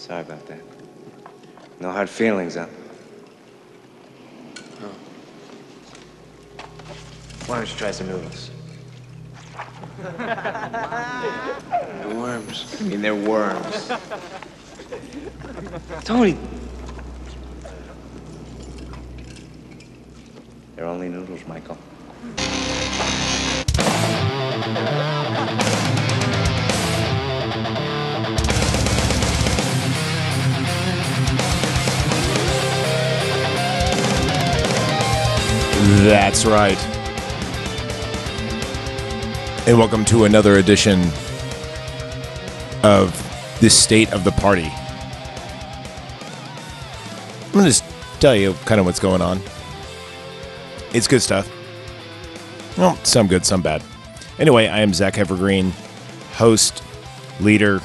Sorry about that. No hard feelings, huh? No. Why don't you try some noodles? They're worms. I mean, they're worms. Tony! They're only noodles, Michael. That's right. And welcome to another edition of this State of the Party. I'm going to just tell you kind of what's going on. It's good stuff. Well, some good, some bad. Anyway, I am Zach Evergreen, host, leader,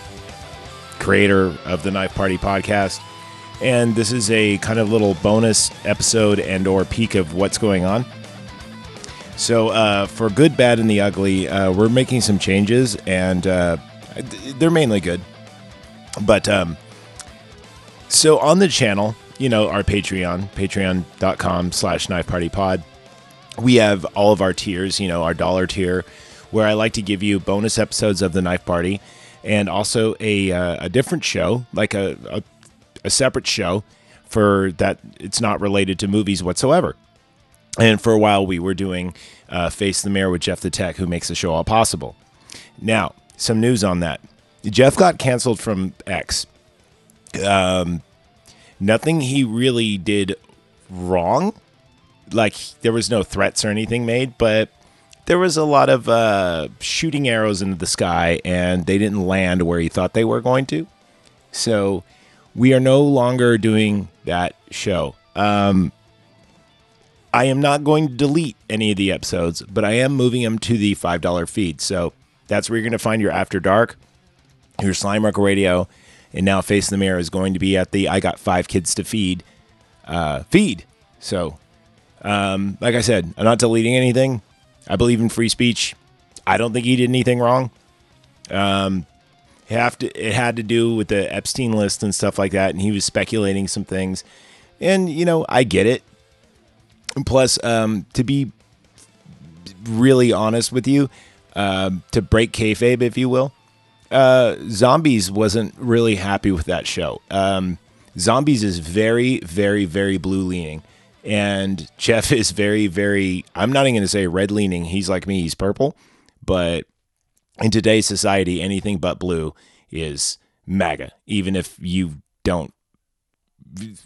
creator of the Knife Party Podcast. And this is a kind of little bonus episode and or peek of what's going on. So for good, bad, and the ugly, we're making some changes, and they're mainly good. But so on the channel, you know, our Patreon, patreon.com/knifepartypod, we have all of our tiers, you know, our dollar tier, where I like to give you bonus episodes of the Knife Party and also a different show, like a separate show for that. It's not related to movies whatsoever. And for a while we were doing Face the Mirror with Jeff the Tech, who makes the show all possible. Now, some news on that. Jeff got canceled from X. Nothing he really did wrong. Like, there was no threats or anything made, but there was a lot of shooting arrows into the sky, and they didn't land where he thought they were going to. So we are no longer doing that show. I am not going to delete any of the episodes, but I am moving them to the $5 feed. So that's where you're going to find your After Dark, your Slime Rock Radio, and now Face the Mirror is going to be at the I Got Five Kids to Feed feed. So like I said, I'm not deleting anything. I believe in free speech. I don't think he did anything wrong. It had to do with the Epstein list and stuff like that, and he was speculating some things. And, you know, I get it. Plus, to be really honest with you, to break kayfabe, if you will, Zombies wasn't really happy with that show. Zombies is very, very, very blue-leaning. And Jeff is very, very, I'm not even going to say red-leaning. He's like me. He's purple. But in today's society, anything but blue is MAGA, even if you don't.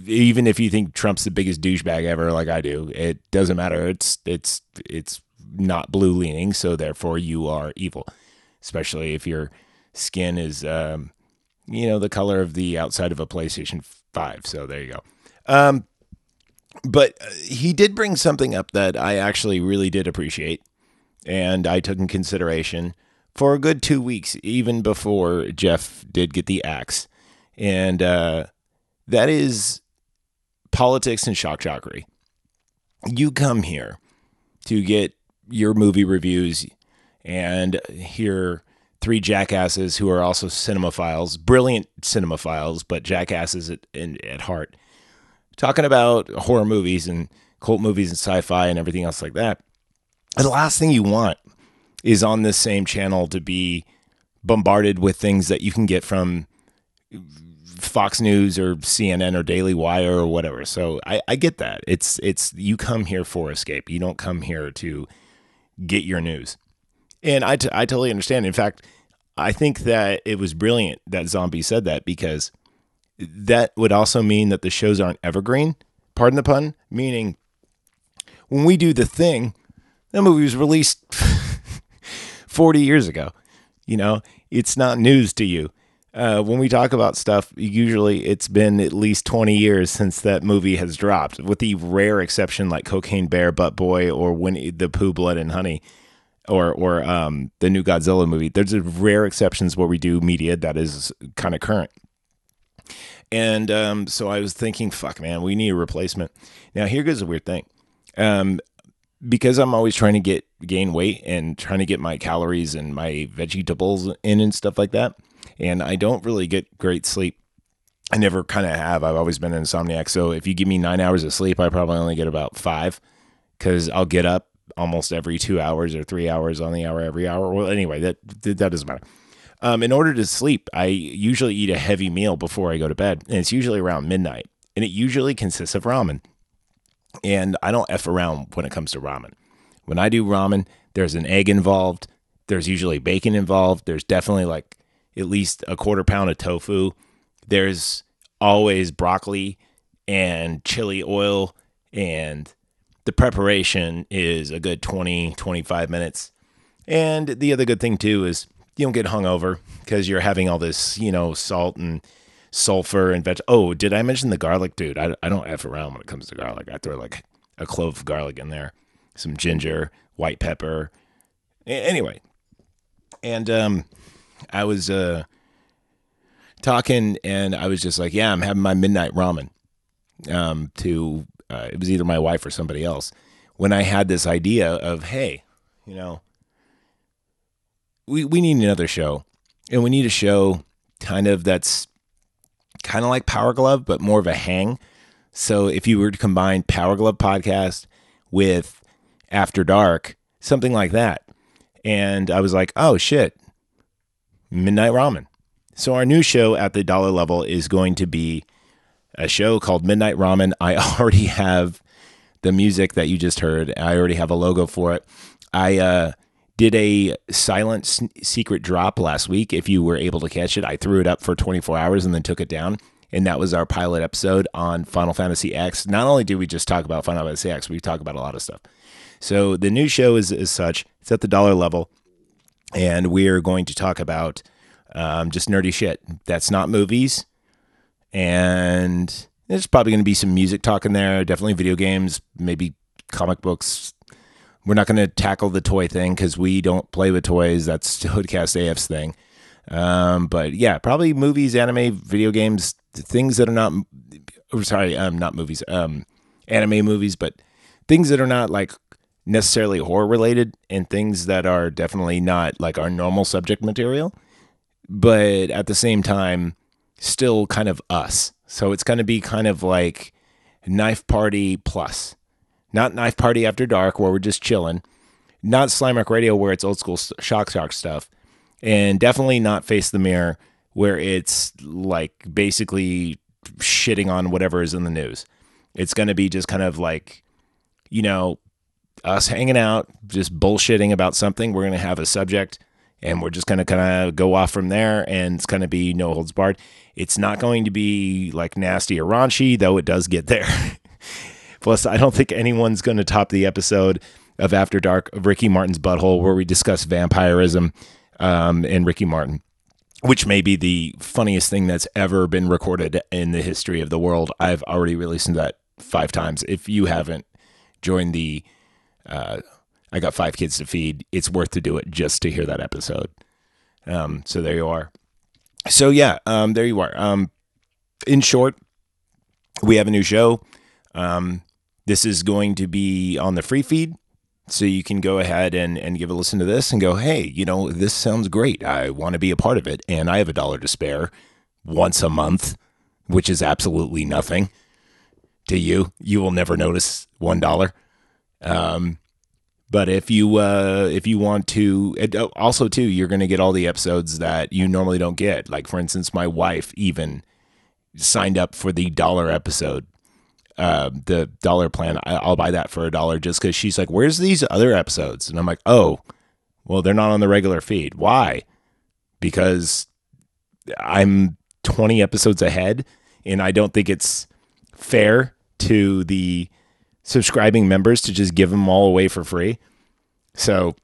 Even if you think Trump's the biggest douchebag ever, like I do, it doesn't matter. It's not blue leaning, so therefore you are evil, especially if your skin is, you know, the color of the outside of a PlayStation 5. So there you go. But he did bring something up that I actually really did appreciate, and I took in consideration for a good 2 weeks, even before Jeff did get the axe, and that is politics and shock jockery. You come here to get your movie reviews and hear three jackasses who are also cinemaphiles, brilliant cinemaphiles, but jackasses at heart, talking about horror movies and cult movies and sci-fi and everything else like that. And the last thing you want is on this same channel to be bombarded with things that you can get from Fox News or CNN or Daily Wire or whatever. So I get that. It's you come here for escape. You don't come here to get your news. And I totally understand. In fact, I think that it was brilliant that Zombie said that, because that would also mean that the shows aren't evergreen. Pardon the pun. Meaning, when we do The Thing, that movie was released 40 years ago. You know, it's not news to you. When we talk about stuff, usually it's been at least 20 years since that movie has dropped, with the rare exception like Cocaine Bear, Butt Boy, or Winnie the Pooh, Blood and Honey, or the new Godzilla movie. There's rare exceptions where we do media that is kind of current. And so I was thinking, fuck, man, we need a replacement. Now, here goes a weird thing. Because I'm always trying to gain weight and trying to get my calories and my vegetables in and stuff like that, and I don't really get great sleep. I never kind of have. I've always been an insomniac. So if you give me 9 hours of sleep, I probably only get about 5 because I'll get up almost every 2 hours or 3 hours on the hour, every hour. Well, anyway, that doesn't matter. In order to sleep, I usually eat a heavy meal before I go to bed, and it's usually around midnight, and it usually consists of ramen. And I don't F around when it comes to ramen. When I do ramen, there's an egg involved. There's usually bacon involved. There's definitely like at least a quarter pound of tofu. There's always broccoli and chili oil, and the preparation is a good 20, 25 minutes. And the other good thing too is you don't get hungover because you're having all this, you know, salt and sulfur and veg. Oh, did I mention the garlic? Dude, I don't F around when it comes to garlic. I throw like a clove of garlic in there, some ginger, white pepper. Anyway. And I was talking, and I was just like, yeah, I'm having my midnight ramen to, it was either my wife or somebody else, when I had this idea of, hey, you know, we need another show, and we need a show kind of that's kind of like Power Glove, but more of a hang. So if you were to combine Power Glove podcast with After Dark, something like that. And I was like, oh shit, Midnight Ramen. So our new show at the dollar level is going to be a show called Midnight Ramen. I already have the music that you just heard. I already have a logo for it. I did a silent secret drop last week. If you were able to catch it, I threw it up for 24 hours and then took it down. And that was our pilot episode on Final Fantasy X. Not only did we just talk about Final Fantasy X, we talk about a lot of stuff. So the new show is such. It's at the dollar level. And we're going to talk about just nerdy shit. That's not movies. And there's probably going to be some music talk in there. Definitely video games, maybe comic books. We're not going to tackle the toy thing because we don't play with toys. That's Hoodcast AF's thing. But yeah, probably movies, anime, video games, things that are not, sorry, not movies, anime movies, but things that are not like necessarily horror related, and things that are definitely not like our normal subject material, but at the same time, still kind of us. So it's going to be kind of like Knife Party Plus. Not Knife Party After Dark, where we're just chilling. Not Slime Rock Radio, where it's old school shock stuff. And definitely not Face the Mirror, where it's like basically shitting on whatever is in the news. It's going to be just kind of like, you know, us hanging out, just bullshitting about something. We're going to have a subject, and we're just going to kind of go off from there, and it's going to be no holds barred. It's not going to be like nasty or raunchy, though it does get there. Plus, I don't think anyone's going to top the episode of After Dark of Ricky Martin's Butthole, where we discuss vampirism and Ricky Martin, which may be the funniest thing that's ever been recorded in the history of the world. I've already listened to that 5 times. If you haven't joined the I Got 5 Kids to Feed, it's worth to do it just to hear that episode. So there you are. So yeah, there you are. In short, we have a new show. This is going to be on the free feed, so you can go ahead and give a listen to this and go, hey, you know, this sounds great. I want to be a part of it, and I have $1 to spare once a month, which is absolutely nothing to you. You will never notice $1. But if you want to, also too, you're going to get all the episodes that you normally don't get. Like for instance, my wife even signed up for the dollar episode. The dollar plan, I'll buy that for $1 just because she's like, where's these other episodes? And I'm like, oh, well, they're not on the regular feed. Why? Because I'm 20 episodes ahead, and I don't think it's fair to the subscribing members to just give them all away for free. So,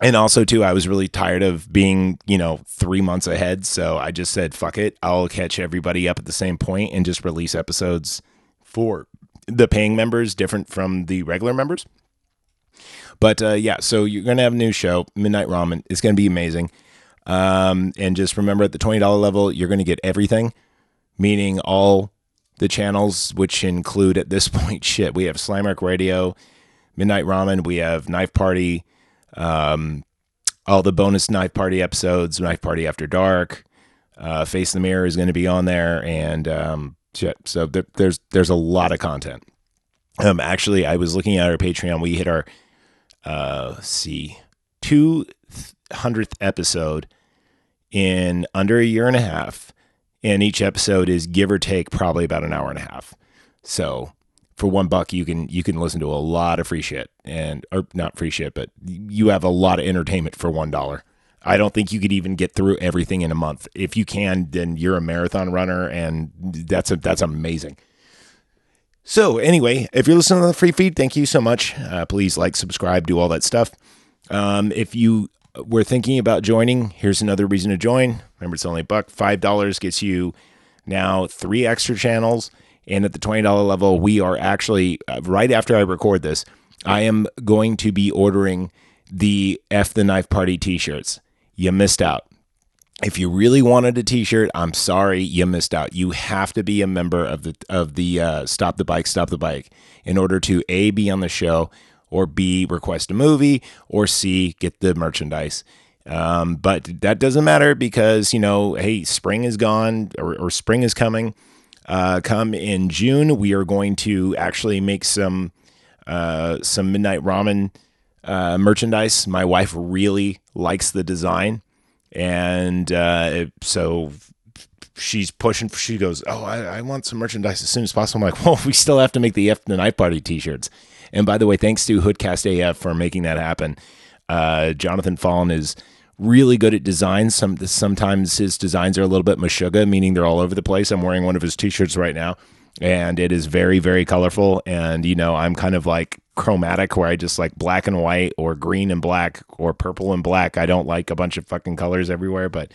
and also too, I was really tired of being, you know, 3 months ahead. So I just said, fuck it. I'll catch everybody up at the same point and just release episodes for the paying members, different from the regular members. But yeah, so you're going to have a new show, Midnight Ramen. It's going to be amazing. And just remember, at the $20 level, you're going to get everything, meaning all the channels, which include at this point, shit, we have Slime Rock Radio, Midnight Ramen, we have Knife Party, all the bonus Knife Party episodes, Knife Party After Dark, Face the Mirror is going to be on there, and so there's a lot of content. Actually, I was looking at our Patreon. We hit our 200th episode in under a year and a half, and each episode is give or take probably about an hour and a half. So for $1, you can listen to a lot of free shit, and or not free shit, but you have a lot of entertainment for $1. I don't think you could even get through everything in a month. If you can, then you're a marathon runner, and that's amazing. So anyway, if you're listening to the free feed, thank you so much. Please like, subscribe, do all that stuff. If you were thinking about joining, here's another reason to join. Remember, it's only $1. $5 gets you now 3 extra channels. And at the $20 level, we are actually, right after I record this, I am going to be ordering the F the Knife Party t-shirts. You missed out. If you really wanted a t-shirt, I'm sorry, you missed out. You have to be a member of the Stop the Bike in order to A, be on the show, or B, request a movie, or C, get the merchandise. But that doesn't matter because, you know, hey, spring is gone, or spring is coming. Come in June, we are going to actually make some Midnight Ramen merchandise. My wife really likes the design. And so she's pushing. She goes, oh, I want some merchandise as soon as possible. I'm like, well, we still have to make the F the Night Party t-shirts. And by the way, thanks to Hoodcast AF for making that happen. Jonathan Fallon is really good at designs. Sometimes his designs are a little bit meshuga, meaning they're all over the place. I'm wearing one of his t-shirts right now, and it is very, very colorful. And, you know, I'm kind of like chromatic, where I just like black and white, or green and black, or purple and black. I don't like a bunch of fucking colors everywhere, but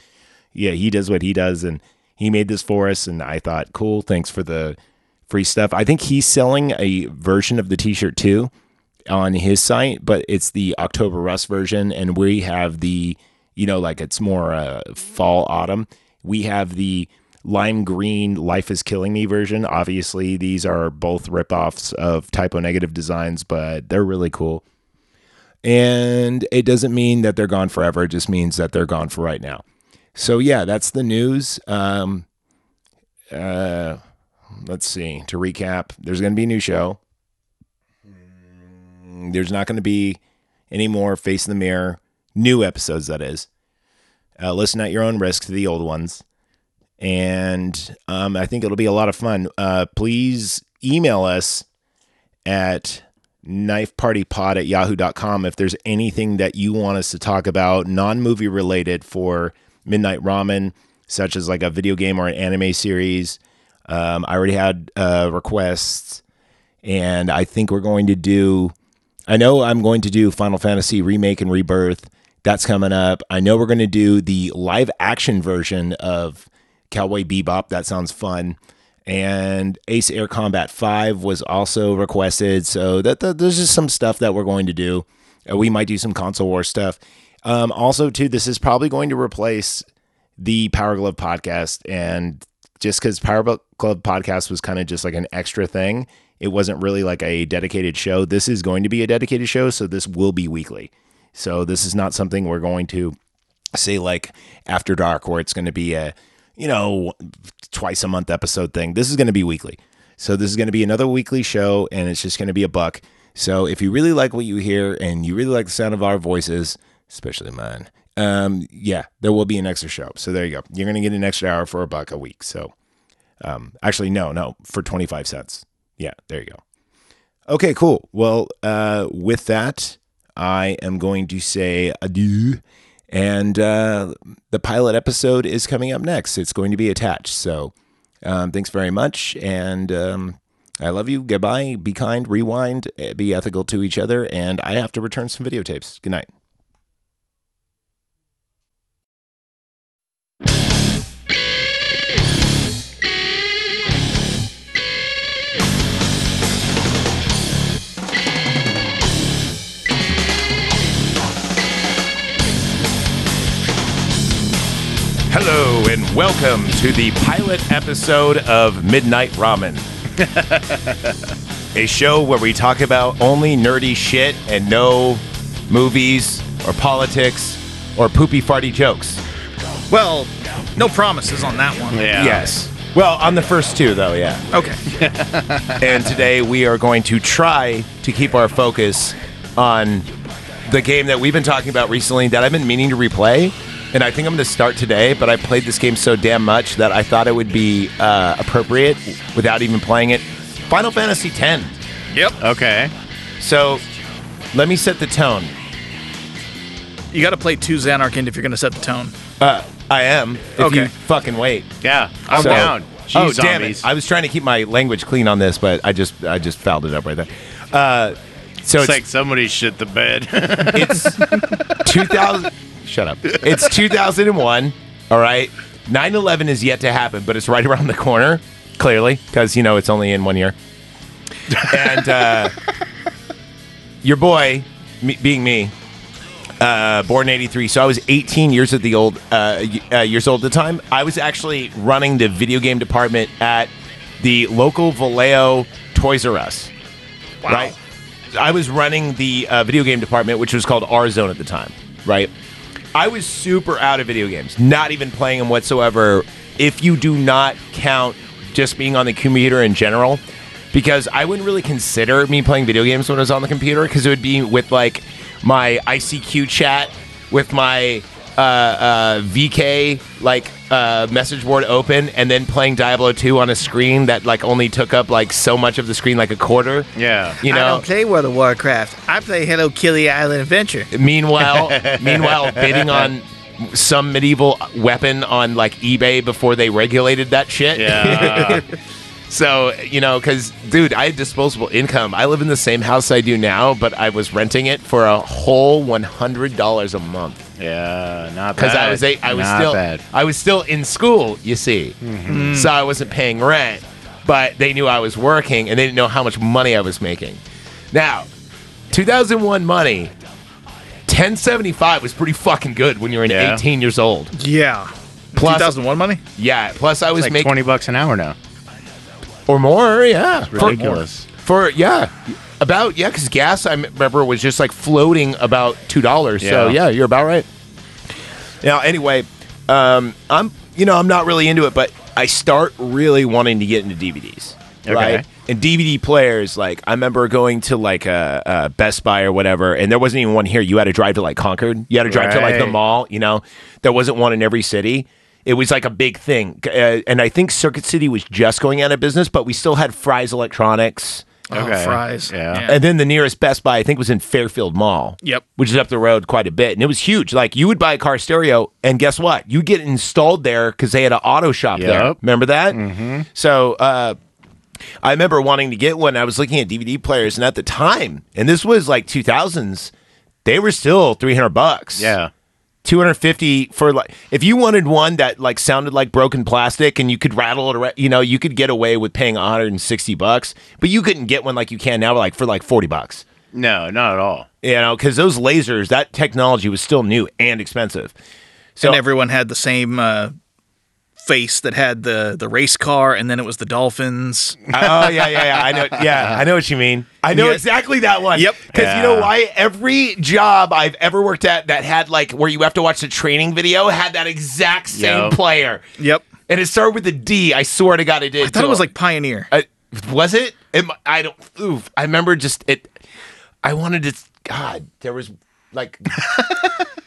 yeah, he does what he does, and he made this for us, and I thought, cool, thanks for the free stuff. I think he's selling a version of the t-shirt too on his site, but it's the October Rust version, and we have the, you know, like it's more fall, autumn. We have the lime green Life is Killing Me version. Obviously, these are both ripoffs of Typo Negative designs, but they're really cool. And it doesn't mean that they're gone forever. It just means that they're gone for right now. So yeah, that's the news. Let's see. To recap, there's going to be a new show. There's not going to be any more Face in the Mirror, new episodes, that is. Listen at your own risk to the old ones. And I think it'll be a lot of fun. Please email us at knifepartypod@yahoo.com if there's anything that you want us to talk about, non-movie related, for Midnight Ramen, such as like a video game or an anime series. I already had requests, and I think we're going to do... I know I'm going to do Final Fantasy Remake and Rebirth. That's coming up. I know we're going to do the live action version of Cowboy Bebop. That sounds fun. And Ace Air Combat 5 was also requested. So there's just some stuff that we're going to do. We might do some console war stuff. Also, too, this is probably going to replace the Power Glove podcast. And just because Power Glove podcast was kind of just like an extra thing, it wasn't really like a dedicated show. This is going to be a dedicated show, so this will be weekly. So this is not something we're going to say like After Dark, where it's going to be a, you know, twice a month episode thing. This is going to be weekly. So this is going to be another weekly show, and it's just going to be $1. So if you really like what you hear and you really like the sound of our voices, especially mine, yeah, there will be an extra show. So there you go. You're going to get an extra hour for $1 a week. So actually, no, for 25 cents. Yeah, there you go. Okay, cool. Well, with that, I am going to say adieu. And the pilot episode is coming up next. It's going to be attached. So thanks very much. And I love you. Goodbye. Be kind. Rewind. Be ethical to each other. And I have to return some videotapes. Good night. Hello and welcome to the pilot episode of Midnight Ramen, a show where we talk about only nerdy shit and no movies or politics or poopy farty jokes. Well, No promises on that one. Yeah. Yes. Well, on the first two, though, yeah. Okay. And today we are going to try to keep our focus on the game that we've been talking about recently that I've been meaning to replay. And I think I'm going to start today, but I played this game so damn much that I thought it would be appropriate without even playing it. Final Fantasy X. Yep. Okay. So, let me set the tone. You got to play two Xanarkand if you're going to set the tone. I am. If you fucking wait. Yeah. I'm down. Jeez, oh, damn it. I was trying to keep my language clean on this, but I just fouled it up right there. So it's like somebody shit the bed. It's 2000... Shut up. It's 2001, all right? 9/11 is yet to happen, but it's right around the corner, clearly, because, you know, it's only in 1 year. And your boy, being me, born in 83, so I was 18 years old at the time. I was actually running the video game department at the local Vallejo Toys R Us. Wow. Right? I was running the video game department, which was called R-Zone at the time, right? I was super out of video games, not even playing them whatsoever, if you do not count just being on the computer in general, because I wouldn't really consider me playing video games when I was on the computer, because it would be with, like, my ICQ chat, with my VK, like, message board open, and then playing Diablo 2 on a screen that, like, only took up, like, so much of the screen, like a quarter. Yeah. You know? I don't play World of Warcraft. I play Hello Kitty Island Adventure. Meanwhile, bidding on some medieval weapon on, like, eBay before they regulated that shit. Yeah. So, you know, because, dude, I had disposable income. I live in the same house I do now, but I was renting it for a whole $100 a month. Yeah, not bad. Because I was still in school, you see. Mm-hmm. So I wasn't paying rent, but they knew I was working, and they didn't know how much money I was making. Now, 2001 money, $10.75 was pretty fucking good when you were 18 years old. Yeah. Plus, 2001 money? Yeah. Plus, I was making $20 an hour now. Or more, yeah. That's ridiculous. Because gas, I remember, was just like floating about $2. Yeah. So, yeah, you're about right. Now, anyway, I'm not really into it, but I start really wanting to get into DVDs. Okay. Right? And DVD players, like, I remember going to, like, a Best Buy or whatever, and there wasn't even one here. You had to drive to, like, Concord. You had to drive to, like, the mall, you know. There wasn't one in every city. It was like a big thing. And I think Circuit City was just going out of business, but we still had Fry's Electronics. Oh, Fry's. Yeah. And then the nearest Best Buy, I think, was in Fairfield Mall. Yep. Which is up the road quite a bit. And it was huge. Like, you would buy a car stereo, and guess what? You'd get installed there because they had an auto shop there. Remember that? Mm-hmm. So, I remember wanting to get one. I was looking at DVD players, and at the time, and this was like 2000s, they were still $300. Yeah. $250 for, like, if you wanted one that, like, sounded like broken plastic and you could rattle it around, you know, you could get away with paying $160, but you couldn't get one like you can now, like, for like $40. No, not at all. You know, because those lasers, that technology was still new and expensive. So, and everyone had the same face that had the race car, and then it was the dolphins. Oh yeah. I know what you mean. I know exactly that one. Yep. Because you know why? Every job I've ever worked at that had, like, where you have to watch the training video had that exact same player. Yep. And it started with a D. I swear to God, it did. I thought it was like Pioneer. Was it? I don't. Oof. I remember just it. I wanted to. God, there was like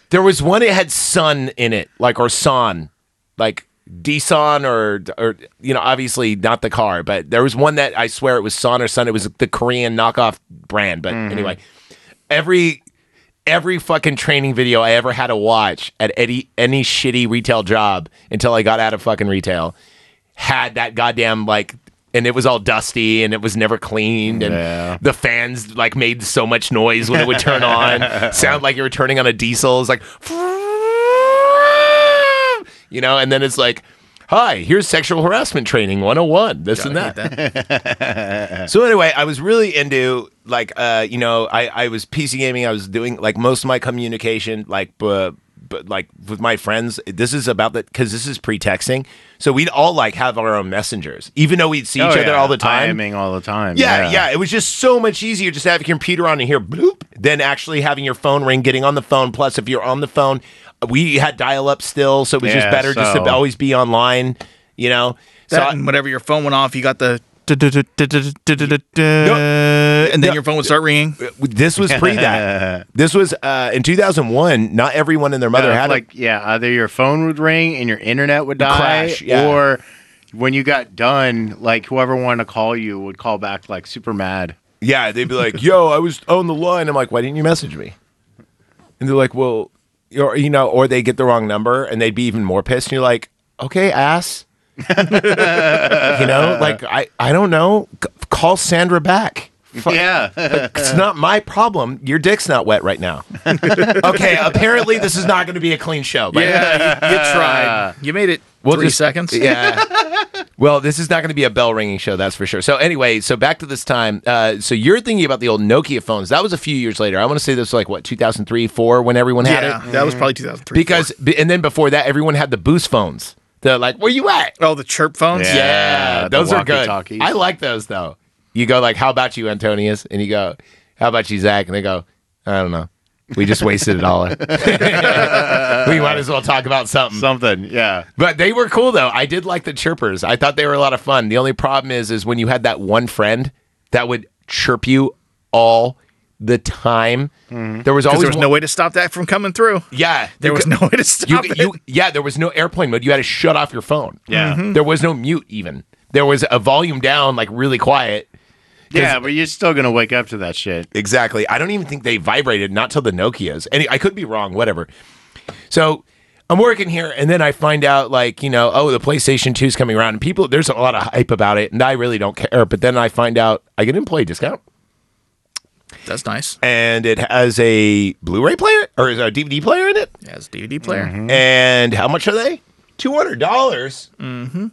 there was one. It had Sun in it, like, or Son, like. D-Son or you know, obviously not the car, but there was one that I swear it was Son or Sun. It was the Korean knockoff brand, but anyway, every fucking training video I ever had to watch at any shitty retail job until I got out of fucking retail had that goddamn, like, and it was all dusty and it was never cleaned and the fans, like, made so much noise when it would turn on. Sound like you were turning on a diesel. It's like. You know, and then it's like, hi, here's sexual harassment training 101, this and that. So anyway, I was really into, like, you know, I was PC gaming. I was doing, like, most of my communication, like, like, with my friends. This is about that, because this is pre-texting. So we'd all, like, have our own messengers, even though we'd see each other all the time. IMing all the time. Yeah. It was just so much easier just to have your computer on and hear bloop than actually having your phone ring, getting on the phone. Plus, if you're on the phone, we had dial-up still, so it was just better just to always be online, you know? So that, and whenever your phone went off, you got the... and then your phone would start ringing. This was pre that. This was in 2001. Not everyone and their mother had like either your phone would ring and your internet would die, crash, or when you got done, like whoever wanted to call you would call back like super mad. Yeah, they'd be like, "Yo, I was on the line." I'm like, "Why didn't you message me?" And they're like, "Well, you know," or they get the wrong number and they'd be even more pissed. And you're like, "Okay, ass." You know, like I don't know. Call Sandra back. Yeah, it's not my problem. Your dick's not wet right now. Okay, apparently this is not going to be a clean show. But you tried. You made it. We'll 3 seconds. Yeah. Well, this is not going to be a bell ringing show. That's for sure. So anyway, so back to this time. So you're thinking about the old Nokia phones. That was a few years later. I want to say this was like what 2003, 4 when everyone had it. Yeah, that was probably 2003. Because and then before that, everyone had the Boost phones. They're like, where you at? Oh, the chirp phones? Yeah, those are good. I like those, though. You go like, how about you, Antonius? And you go, how about you, Zach? And they go, I don't know. We just wasted $1. We might as well talk about something. Something, yeah. But they were cool, though. I did like the chirpers. I thought they were a lot of fun. The only problem is when you had that one friend that would chirp you all the time. Mm-hmm. There was no way to stop that from coming through. Yeah. There was no way to stop it. There was no airplane mode. You had to shut off your phone. Yeah. Mm-hmm. There was no mute even. There was a volume down, like really quiet. Yeah, but you're still going to wake up to that shit. Exactly. I don't even think they vibrated, not till the Nokias. And I could be wrong, whatever. So I'm working here, and then I find out, like, you know, oh, the PlayStation 2 is coming around. And people, there's a lot of hype about it, and I really don't care. But then I find out I get an employee discount. That's nice. And it has a Blu-ray player, or is a DVD player in it? Yeah, it has a DVD player. Mm-hmm. And how much are they? $200. Mm-hmm.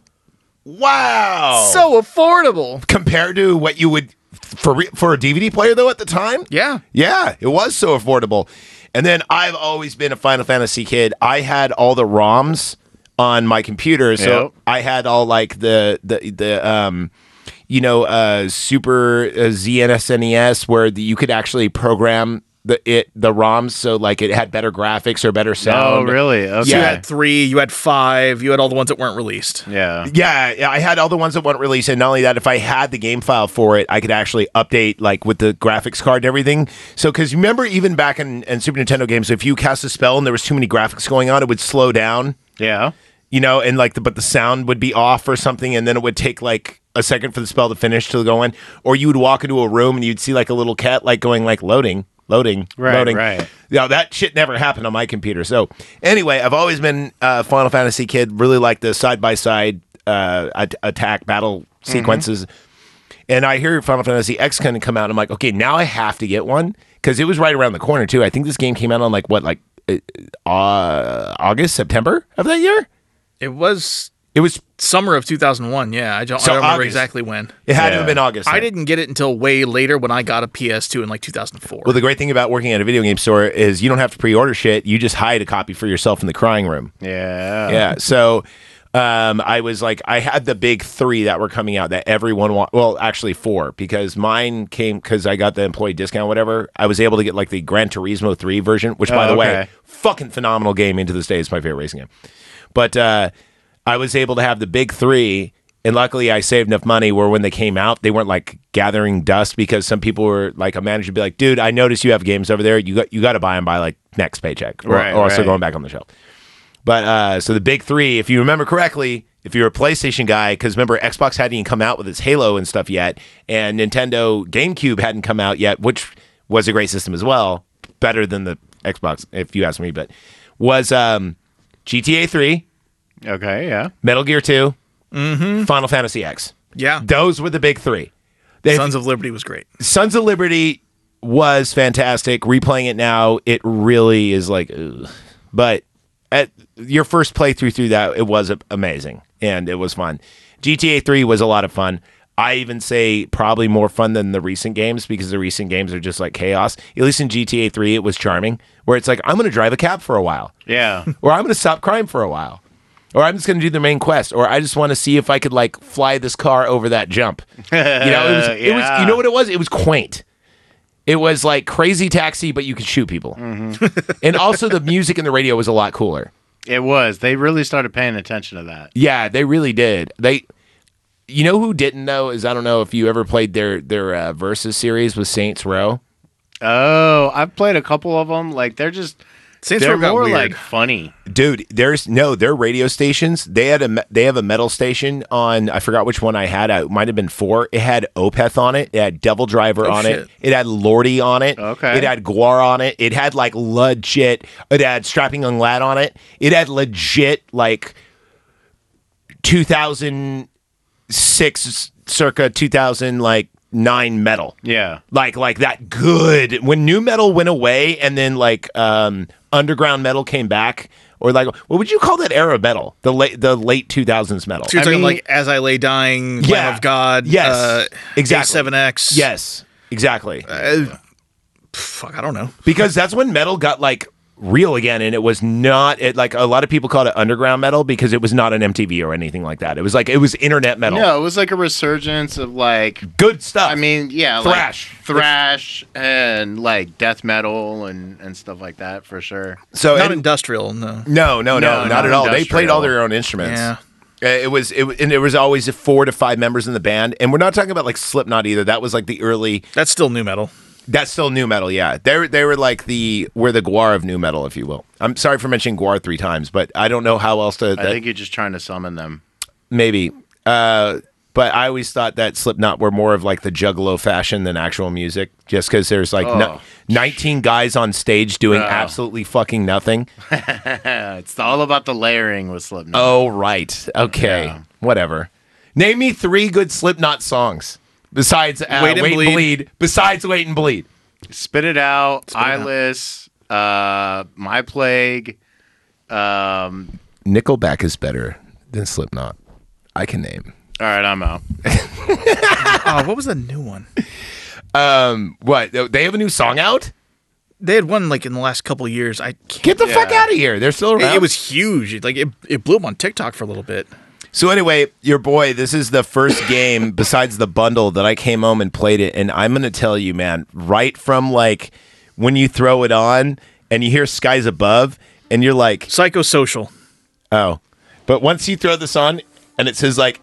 Wow. So affordable. Compared to what you would, for a DVD player, though, at the time? Yeah. Yeah, it was so affordable. And then I've always been a Final Fantasy kid. I had all the ROMs on my computer, so I had all, like, the you know, Super ZNSNES, where you could actually program the ROMs, so like it had better graphics or better sound. Oh, really? Okay. So you had 3, you had 5, you had all the ones that weren't released. Yeah. Yeah, I had all the ones that weren't released, and not only that, if I had the game file for it, I could actually update like with the graphics card and everything. So, because remember, even back in Super Nintendo games, if you cast a spell and there was too many graphics going on, it would slow down. Yeah. You know, and like, but the sound would be off or something, and then it would take like a second for the spell to finish to go in. Or you would walk into a room and you'd see like a little cat like going like loading. Right. Yeah, that shit never happened on my computer. So anyway, I've always been a Final Fantasy kid. Really like the side-by-side attack battle sequences. Mm-hmm. And I hear Final Fantasy X kind of come out. I'm like, okay, now I have to get one, because it was right around the corner too. I think this game came out on like August, September of that year. It was summer of 2001, yeah. I don't remember exactly when. It had to have been August. Right? I didn't get it until way later when I got a PS2 in like 2004. Well, the great thing about working at a video game store is you don't have to pre-order shit. You just hide a copy for yourself in the crying room. Yeah. Yeah, so I was like, I had the big 3 that were coming out that everyone wanted. Well, actually 4, because mine came because I got the employee discount, whatever. I was able to get like the Gran Turismo 3 version, which, by the way, fucking phenomenal game into this day. It's my favorite racing game. But I was able to have the big 3, and luckily I saved enough money where when they came out, they weren't like gathering dust, because some people were like, a manager would be like, dude, I noticed you have games over there. You got to buy them by like next paycheck, or also going back on the shelf. But so the big 3, if you remember correctly, if you're a PlayStation guy, because remember, Xbox hadn't even come out with its Halo and stuff yet, and Nintendo GameCube hadn't come out yet, which was a great system as well, better than the Xbox, if you ask me, but was GTA 3. Okay, yeah. Metal Gear 2, mm-hmm. Final Fantasy X. Yeah. Those were the big 3. Sons of Liberty was great. Sons of Liberty was fantastic. Replaying it now, it really is like, ugh. But at your first playthrough through that, it was amazing, and it was fun. GTA 3 was a lot of fun. I even say probably more fun than the recent games, because the recent games are just like chaos. At least in GTA 3, it was charming, where it's like, I'm going to drive a cab for a while. Yeah. Or I'm going to stop crime for a while. Or I'm just going to do the main quest, or I just want to see if I could like fly this car over that jump. You know, it was, you know what it was? It was quaint. It was like Crazy Taxi, but you could shoot people. Mm-hmm. And also the music in the radio was a lot cooler. It was. They really started paying attention to that. Yeah, they really did. They, you know who didn't know is, I don't know if you ever played their Versus series with Saints Row. Oh, I've played a couple of them. Like, they're just... They're more weird. Like funny, dude. Their radio stations. They have a metal station on. I forgot which one I had. It might have been 4. It had Opeth on it. It had Devil Driver on it. It had Lordi on it. Okay. It had Guar on it. It had like legit. It had Strapping Young Lad on it. It had legit like 2006 circa 2000 like. 9 metal. Yeah. Like that good. When new metal went away and then like underground metal came back, or like, what would you call that era of metal? The late 2000s metal. So you're talking like As I Lay Dying, yeah, Lamb of God, yes, exactly. A7X. Yes, exactly. Fuck, I don't know. Because that's when metal got like real again, and it was not, it, like a lot of people called it underground metal because it was not an MTV or anything like that. It was like, it was internet metal. No, it was like a resurgence of like good stuff. I mean, yeah, thrash and like death metal and stuff like that for sure. So not industrial, no. No, not at all. They played all their own instruments. Yeah. And there was always 4 to 5 members in the band, and we're not talking about like Slipknot either. That was like the early. That's still new metal. That's still new metal, yeah. They were like the Gwar of new metal, if you will. I'm sorry for mentioning Gwar 3 times, but I don't know how else to. I think you're just trying to summon them. Maybe, but I always thought that Slipknot were more of like the Juggalo fashion than actual music, just because there's like 19 guys on stage doing absolutely fucking nothing. It's all about the layering with Slipknot. Oh right, okay, yeah. Whatever. Name me 3 good Slipknot songs. Besides Wait and Bleed. Besides Wait and Bleed. Spit It Out, Eyeless, My Plague. Nickelback is better than Slipknot. I can name. All right, I'm out. Oh, what was the new one? What? They have a new song out? They had one like in the last couple of years. I can't. Get the fuck out of here. They're still around. It was huge. Like it blew up on TikTok for a little bit. So anyway, your boy, this is the first game besides the bundle that I came home and played it, and I'm going to tell you, man, right from like when you throw it on and you hear Skies Above and you're like... Psychosocial. Oh. But once you throw this on and it says like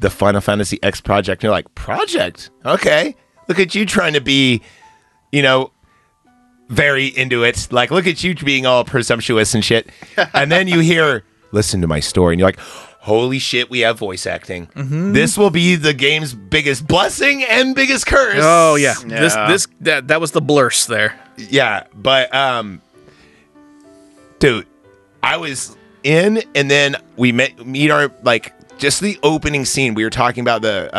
the Final Fantasy X project, and you're like, project? Okay. Look at you trying to be, you know... very into it. Like, look at you being all presumptuous and shit. And then you hear, listen to my story, and you're like... holy shit, we have voice acting. Mm-hmm. This will be the game's biggest blessing and biggest curse. Oh, yeah. That was the blurse there. Yeah, but, dude, I was in, and then we meet our, like, just the opening scene. We were talking about the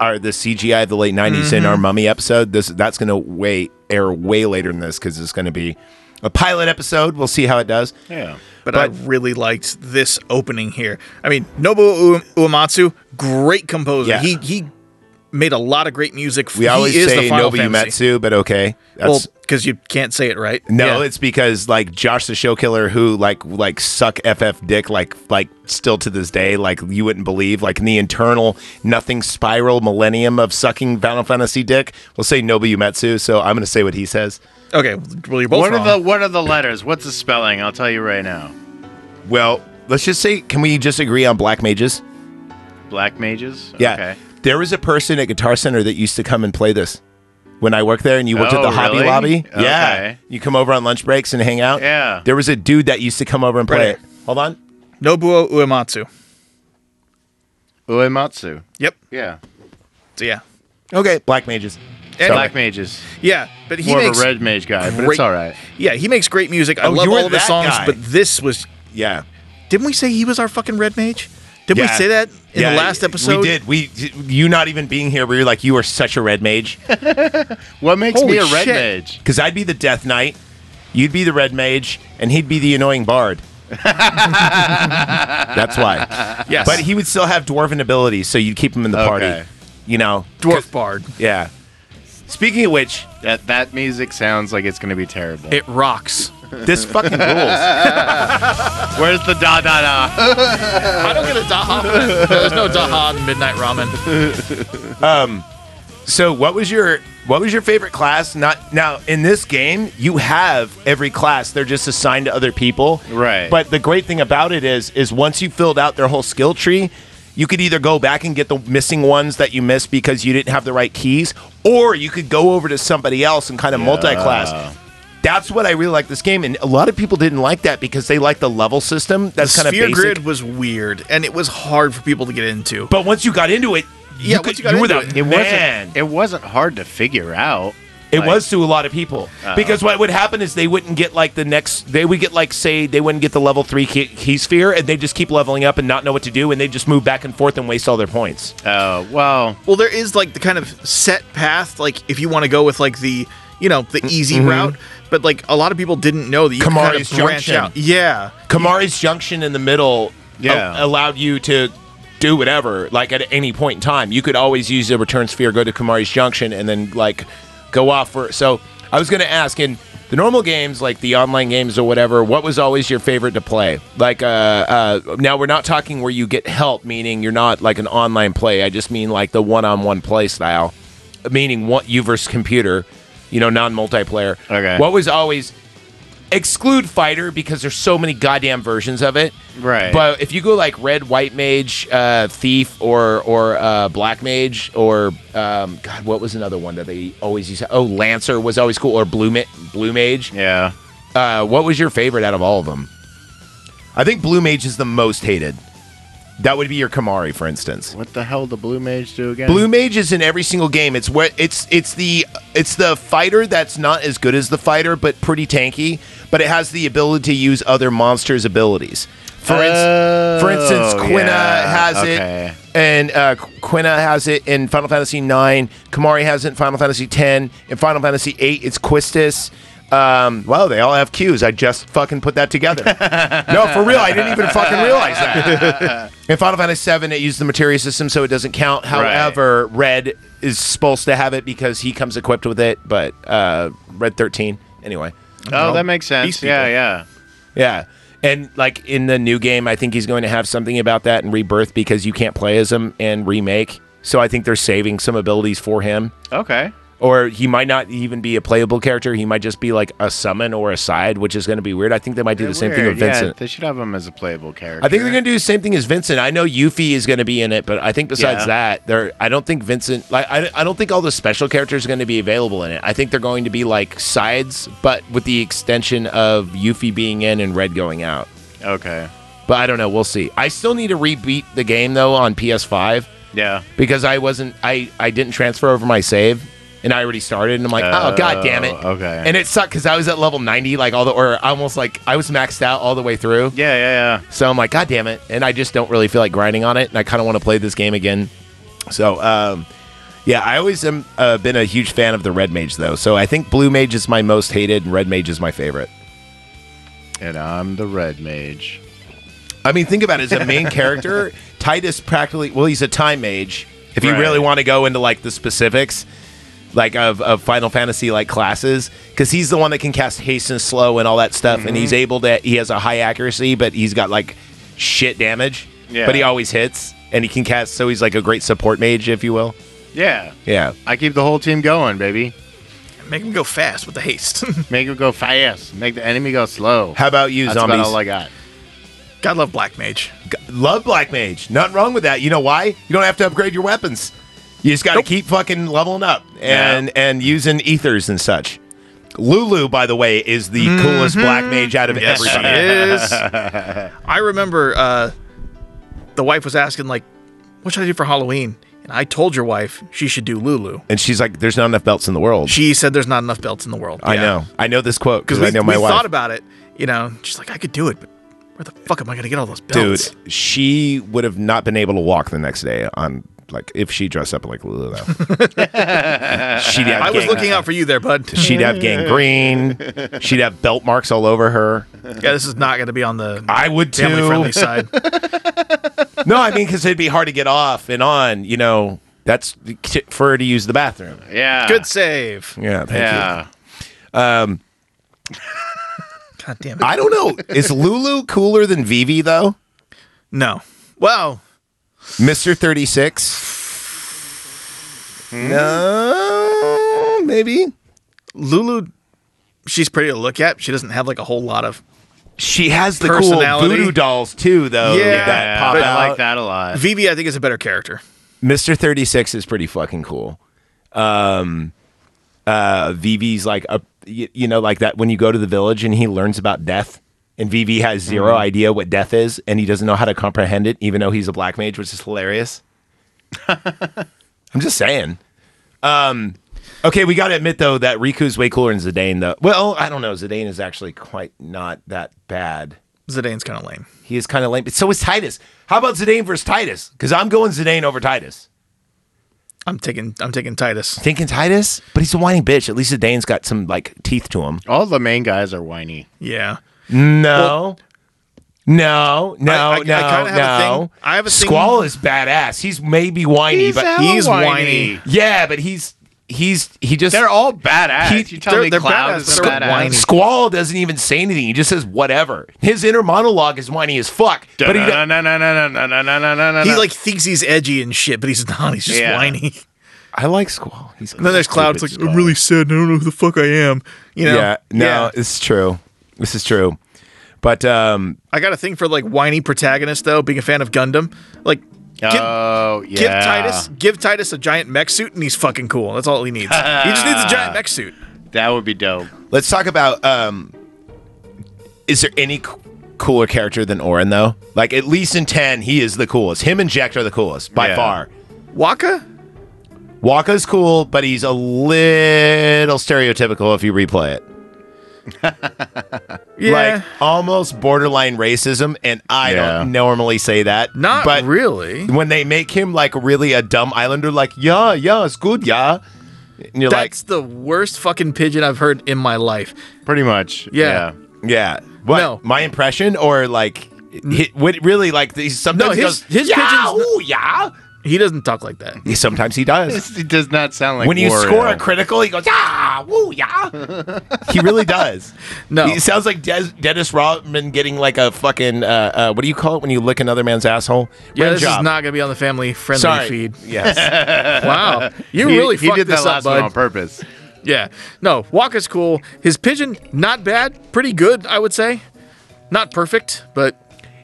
CGI of the late 90s in our Mummy episode. That's going to air way later than this, because it's going to be a pilot episode. We'll see how it does. Yeah. But I really liked this opening here. I mean, Nobuo Uematsu, great composer. Yeah. He made a lot of great music. We always say Nobuo Uematsu, but okay. Because you can't say it right. No, it's because like Josh the Show Killer, who like suck FF dick like still to this day, like you wouldn't believe, like in the internal nothing spiral millennium of sucking Final Fantasy dick, we'll say Nobuo Uematsu. So I'm gonna say what he says. Okay, well, you're both wrong. What are the letters? What's the spelling? I'll tell you right now. Well, let's just say, can we just agree on Black Mages? Black Mages? Yeah. Okay. There was a person at Guitar Center that used to come and play this when I worked there, and you worked at the Hobby Lobby. Okay. Yeah. You come over on lunch breaks and hang out. Yeah. There was a dude that used to come over and play it. Hold on. Nobuo Uematsu. Uematsu? Yep. Yeah. So, yeah. Okay, Black Mages. And Black Mages. Yeah, but he more makes of a red mage guy, but it's all right. Yeah, he makes great music. I love all of his songs, but this was... Yeah. Didn't we say he was our fucking red mage? Didn't we say that in the last episode? We did. You not even being here, we were like, you are such a red mage. What makes me a red mage? Because I'd be the Death Knight, you'd be the red mage, and he'd be the annoying bard. That's why. Yes. But he would still have dwarven abilities, so you'd keep him in the party. You know? Dwarf bard. Yeah. Speaking of which, that music sounds like it's going to be terrible. It rocks. This fucking rules. Where's the da da da? I don't get a da ha. There's no da ha in Midnight Ramen. So, what was your What was your favorite class? Now, in this game, you have every class. They're just assigned to other people. Right. But the great thing about it is once you filled out their whole skill tree, you could either go back and get the missing ones that you missed because you didn't have the right keys, or you could go over to somebody else and kind of multi-class. That's what I really like this game, and a lot of people didn't like that because they like the level system. That's kind of basic. The sphere grid was weird, and it was hard for people to get into. But once you got into it, it wasn't hard to figure out. It was to a lot of people. Because what would happen is they wouldn't get, like, the next... They would get, like, say, they wouldn't get the level 3 key sphere, and they'd just keep leveling up and not know what to do, and they'd just move back and forth and waste all their points. Oh, well... Well, there is, like, the kind of set path, like, if you want to go with, like, the... You know, the easy route, but like a lot of people didn't know that you Kimahri's could kind of branch Junction. Out. Yeah. Kimahri's Junction in the middle allowed you to do whatever, like at any point in time. You could always use the return sphere, go to Kimahri's Junction, and then like go off for. So I was going to ask, in the normal games, like the online games or whatever, what was always your favorite to play? Like, now we're not talking where you get help, meaning you're not like an online play. I just mean like the one-on-one play style, meaning you versus computer. You know, non-multiplayer. Okay. What was always... Exclude Fighter, because there's so many goddamn versions of it. Right. But if you go like Red, White Mage, Thief, or Black Mage, or... God, what was another one that they always used? Oh, Lancer was always cool, or Blue Mage. Yeah. What was your favorite out of all of them? I think Blue Mage is the most hated. That would be your Kimahri, for instance. What the hell did Blue Mage do again? Blue Mage is in every single game. It's where it's the fighter that's not as good as the fighter, but pretty tanky. But it has the ability to use other monsters' abilities. For instance, Quina has it, and Quina has it in Final Fantasy IX. Kimahri has it in Final Fantasy X. In Final Fantasy VIII, it's Quistis. Well, they all have Qs. I just fucking put that together. No, for real, I didn't even fucking realize that. In Final Fantasy VII, it used the materia system, so it doesn't count. However, Red is supposed to have it because he comes equipped with it, but Red 13. Anyway. Oh, that makes sense. Yeah. And, like, in the new game, I think he's going to have something about that in Rebirth because you can't play as him in Remake, so I think they're saving some abilities for him. Okay. Or he might not even be a playable character. He might just be like a summon or a side, which is going to be weird. I think they might do the same thing with Vincent. Yeah, they should have him as a playable character. I think they're going to do the same thing as Vincent. I know Yuffie is going to be in it, but I think besides that, I don't think Vincent... Like, I don't think all the special characters are going to be available in it. I think they're going to be like sides, but with the extension of Yuffie being in and Red going out. Okay. But I don't know. We'll see. I still need to rebeat the game, though, on PS5. Yeah. Because I didn't transfer over my save. And I already started, and I'm like, oh, god damn it. Okay. And it sucked because I was at level 90, like I was maxed out all the way through. Yeah. So I'm like, god damn it. And I just don't really feel like grinding on it, and I kind of want to play this game again. So, I always have been a huge fan of the Red Mage, though. So I think Blue Mage is my most hated, and Red Mage is my favorite. And I'm the Red Mage. I mean, think about it. As a main character, Tidus practically... Well, he's a time mage. If you really want to go into, like, the specifics... like of Final Fantasy like classes, because he's the one that can cast haste and slow and all that stuff, and he has a high accuracy, but he's got like shit damage, but he always hits, and he can cast, so he's like a great support mage, if you will. Yeah. I keep the whole team going, baby. Make him go fast with the haste. Make him go fast. Make the enemy go slow. How about you, Zombies? That's about all I got. God, love Black Mage. Love Black Mage. Nothing wrong with that. You know why? You don't have to upgrade your weapons. You just got to keep fucking leveling up and using ethers and such. Lulu, by the way, is the coolest Black Mage out of everybody. Yes, she is. I remember the wife was asking, like, what should I do for Halloween? And I told your wife she should do Lulu. And she's like, there's not enough belts in the world. She said there's not enough belts in the world. Yeah. I know. I know this quote because I know my wife. We thought about it. You know, she's like, I could do it, but where the fuck am I going to get all those belts? Dude, she would have not been able to walk the next day on... Like, if she dressed up like Lulu, though. I was looking out for you there, bud. She'd have gangrene. She'd have belt marks all over her. Yeah, this is not going to be on the family-friendly side. No, I mean, because it'd be hard to get off and on, you know. That's for her to use the bathroom. Yeah. Good save. Yeah, thank you. God damn it. I don't know. Is Lulu cooler than Vivi, though? No. Well... Mr. 36? No. maybe? Lulu, she's pretty to look at. She doesn't have like a whole lot of She has the cool voodoo dolls, too, though. Yeah, that pop out. I like that a lot. Vivi, I think, is a better character. Mr. 36 is pretty fucking cool. Vivi's like, like that when you go to the village and he learns about death. And Vivi has zero idea what death is, and he doesn't know how to comprehend it, even though he's a black mage, which is hilarious. I'm just saying. Okay, we got to admit, though, that Riku's way cooler than Zidane, though. Well, I don't know. Zidane is actually quite not that bad. Zidane's kind of lame. He is kind of lame. But so is Tidus. How about Zidane versus Tidus? Because I'm going Zidane over Tidus. I'm taking Tidus. Thinking Tidus? But he's a whiny bitch. At least Zidane's got some, like, teeth to him. All the main guys are whiny. Yeah. No. I have a thing. Squall is badass. He's maybe whiny, but he's whiny. Yeah, but he just They're all badass. They're Cloud is badass. Squall doesn't even say anything. He just says whatever. His inner monologue is whiny as fuck. But he like thinks he's edgy and shit, but he's not. He's just whiny. I like Squall. And then there's Cloud. It's like, I'm really sad. And I don't know who the fuck I am. You know? Yeah. No, it's true. This is true. But I got a thing for like whiny protagonists, though, being a fan of Gundam. Like give Tidus a giant mech suit and he's fucking cool. That's all he needs. He just needs a giant mech suit. That would be dope. Let's talk about is there any cooler character than Auron, though? Like, at least in 10, he is the coolest. Him and Jecht are the coolest by far. Wakka? Wakka's cool, but he's a little stereotypical if you replay it. Like almost borderline racism, and I don't normally say that. Not but really. When they make him like really a dumb islander, like it's good, and you're that's the worst fucking pigeon I've heard in my life. Pretty much, yeah. What? No. My impression, or like, really like sometimes his pigeons. He doesn't talk like that. Sometimes he does. It does not sound like when you score a critical, he goes, He really does. No. He sounds like Dennis Rodman getting like a fucking, what do you call it when you lick another man's asshole? This is not going to be on the family-friendly feed. Yes. Wow. He really fucked this up, bud. On purpose. Yeah. No, Wakka's cool. His pigeon, not bad. Pretty good, I would say. Not perfect, but...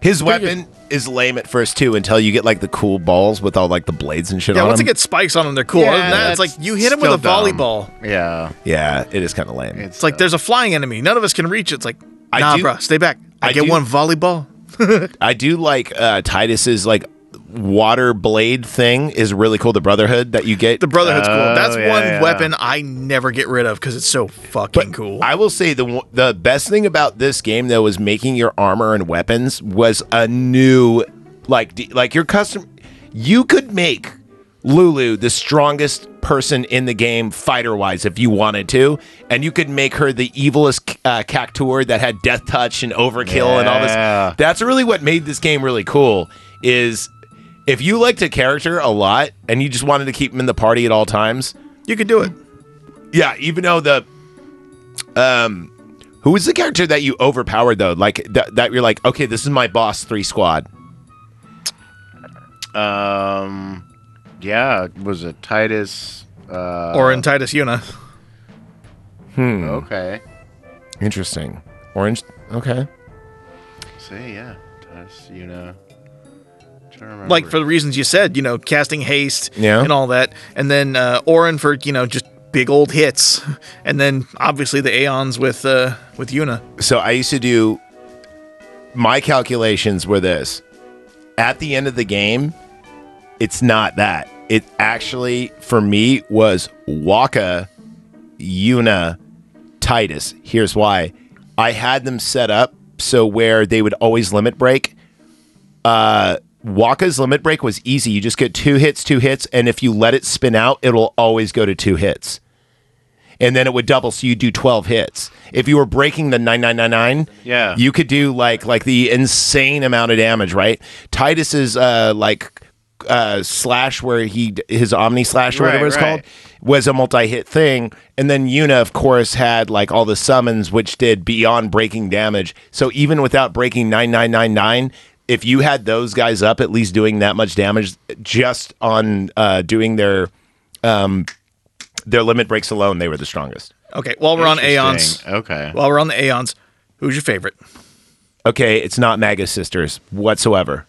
His weapon... is lame at first too, until you get like the cool balls with all like the blades and shit on them. Yeah, once it gets spikes on them, they're cool. Other than that, it's like you hit him with a volleyball. Yeah. Yeah, it is kind of lame. It's like there's a flying enemy. None of us can reach it. It's like, nah, bro, stay back. I get one volleyball. I do like Tidus's like water blade thing is really cool. The Brotherhood that you get. The Brotherhood's cool. That's one weapon I never get rid of because it's so fucking cool. I will say the best thing about this game, though, was making your armor and weapons was a new, like your custom. You could make Lulu the strongest person in the game fighter-wise if you wanted to, and you could make her the evilest Cactuar that had death touch and overkill and all this. That's really what made this game really cool is... If you liked a character a lot and you just wanted to keep him in the party at all times, you could do it. Yeah, even though the who was the character that you overpowered though? Like that you're like, okay, this is my boss 3 squad. Was it Tidus? Auron, Tidus, Yuna. Okay. Interesting. Orange. Okay. See, Tidus, Yuna. Like for the reasons you said, casting haste and all that, and then Auron for just big old hits, and then obviously the Aeons with Yuna. So I used to do my calculations were this: at the end of the game, it's not that. It actually for me was Wakka, Yuna, Tidus. Here's why: I had them set up so where they would always limit break. Wakka's limit break was easy. You just get 2 hits, and if you let it spin out, it'll always go to 2 hits. And then it would double, so you do 12 hits. If you were breaking the 9999, you could do like the insane amount of damage, right? Tidus's slash where his Omni slash or whatever it's called was a multi-hit thing, and then Yuna of course had like all the summons which did beyond breaking damage. So even without breaking 9999, if you had those guys up, at least doing that much damage just on doing their their limit breaks alone, they were the strongest. Okay, while we're on Aeons. Okay. While we're on the Aeons, who's your favorite? Okay, it's not Magus Sisters whatsoever.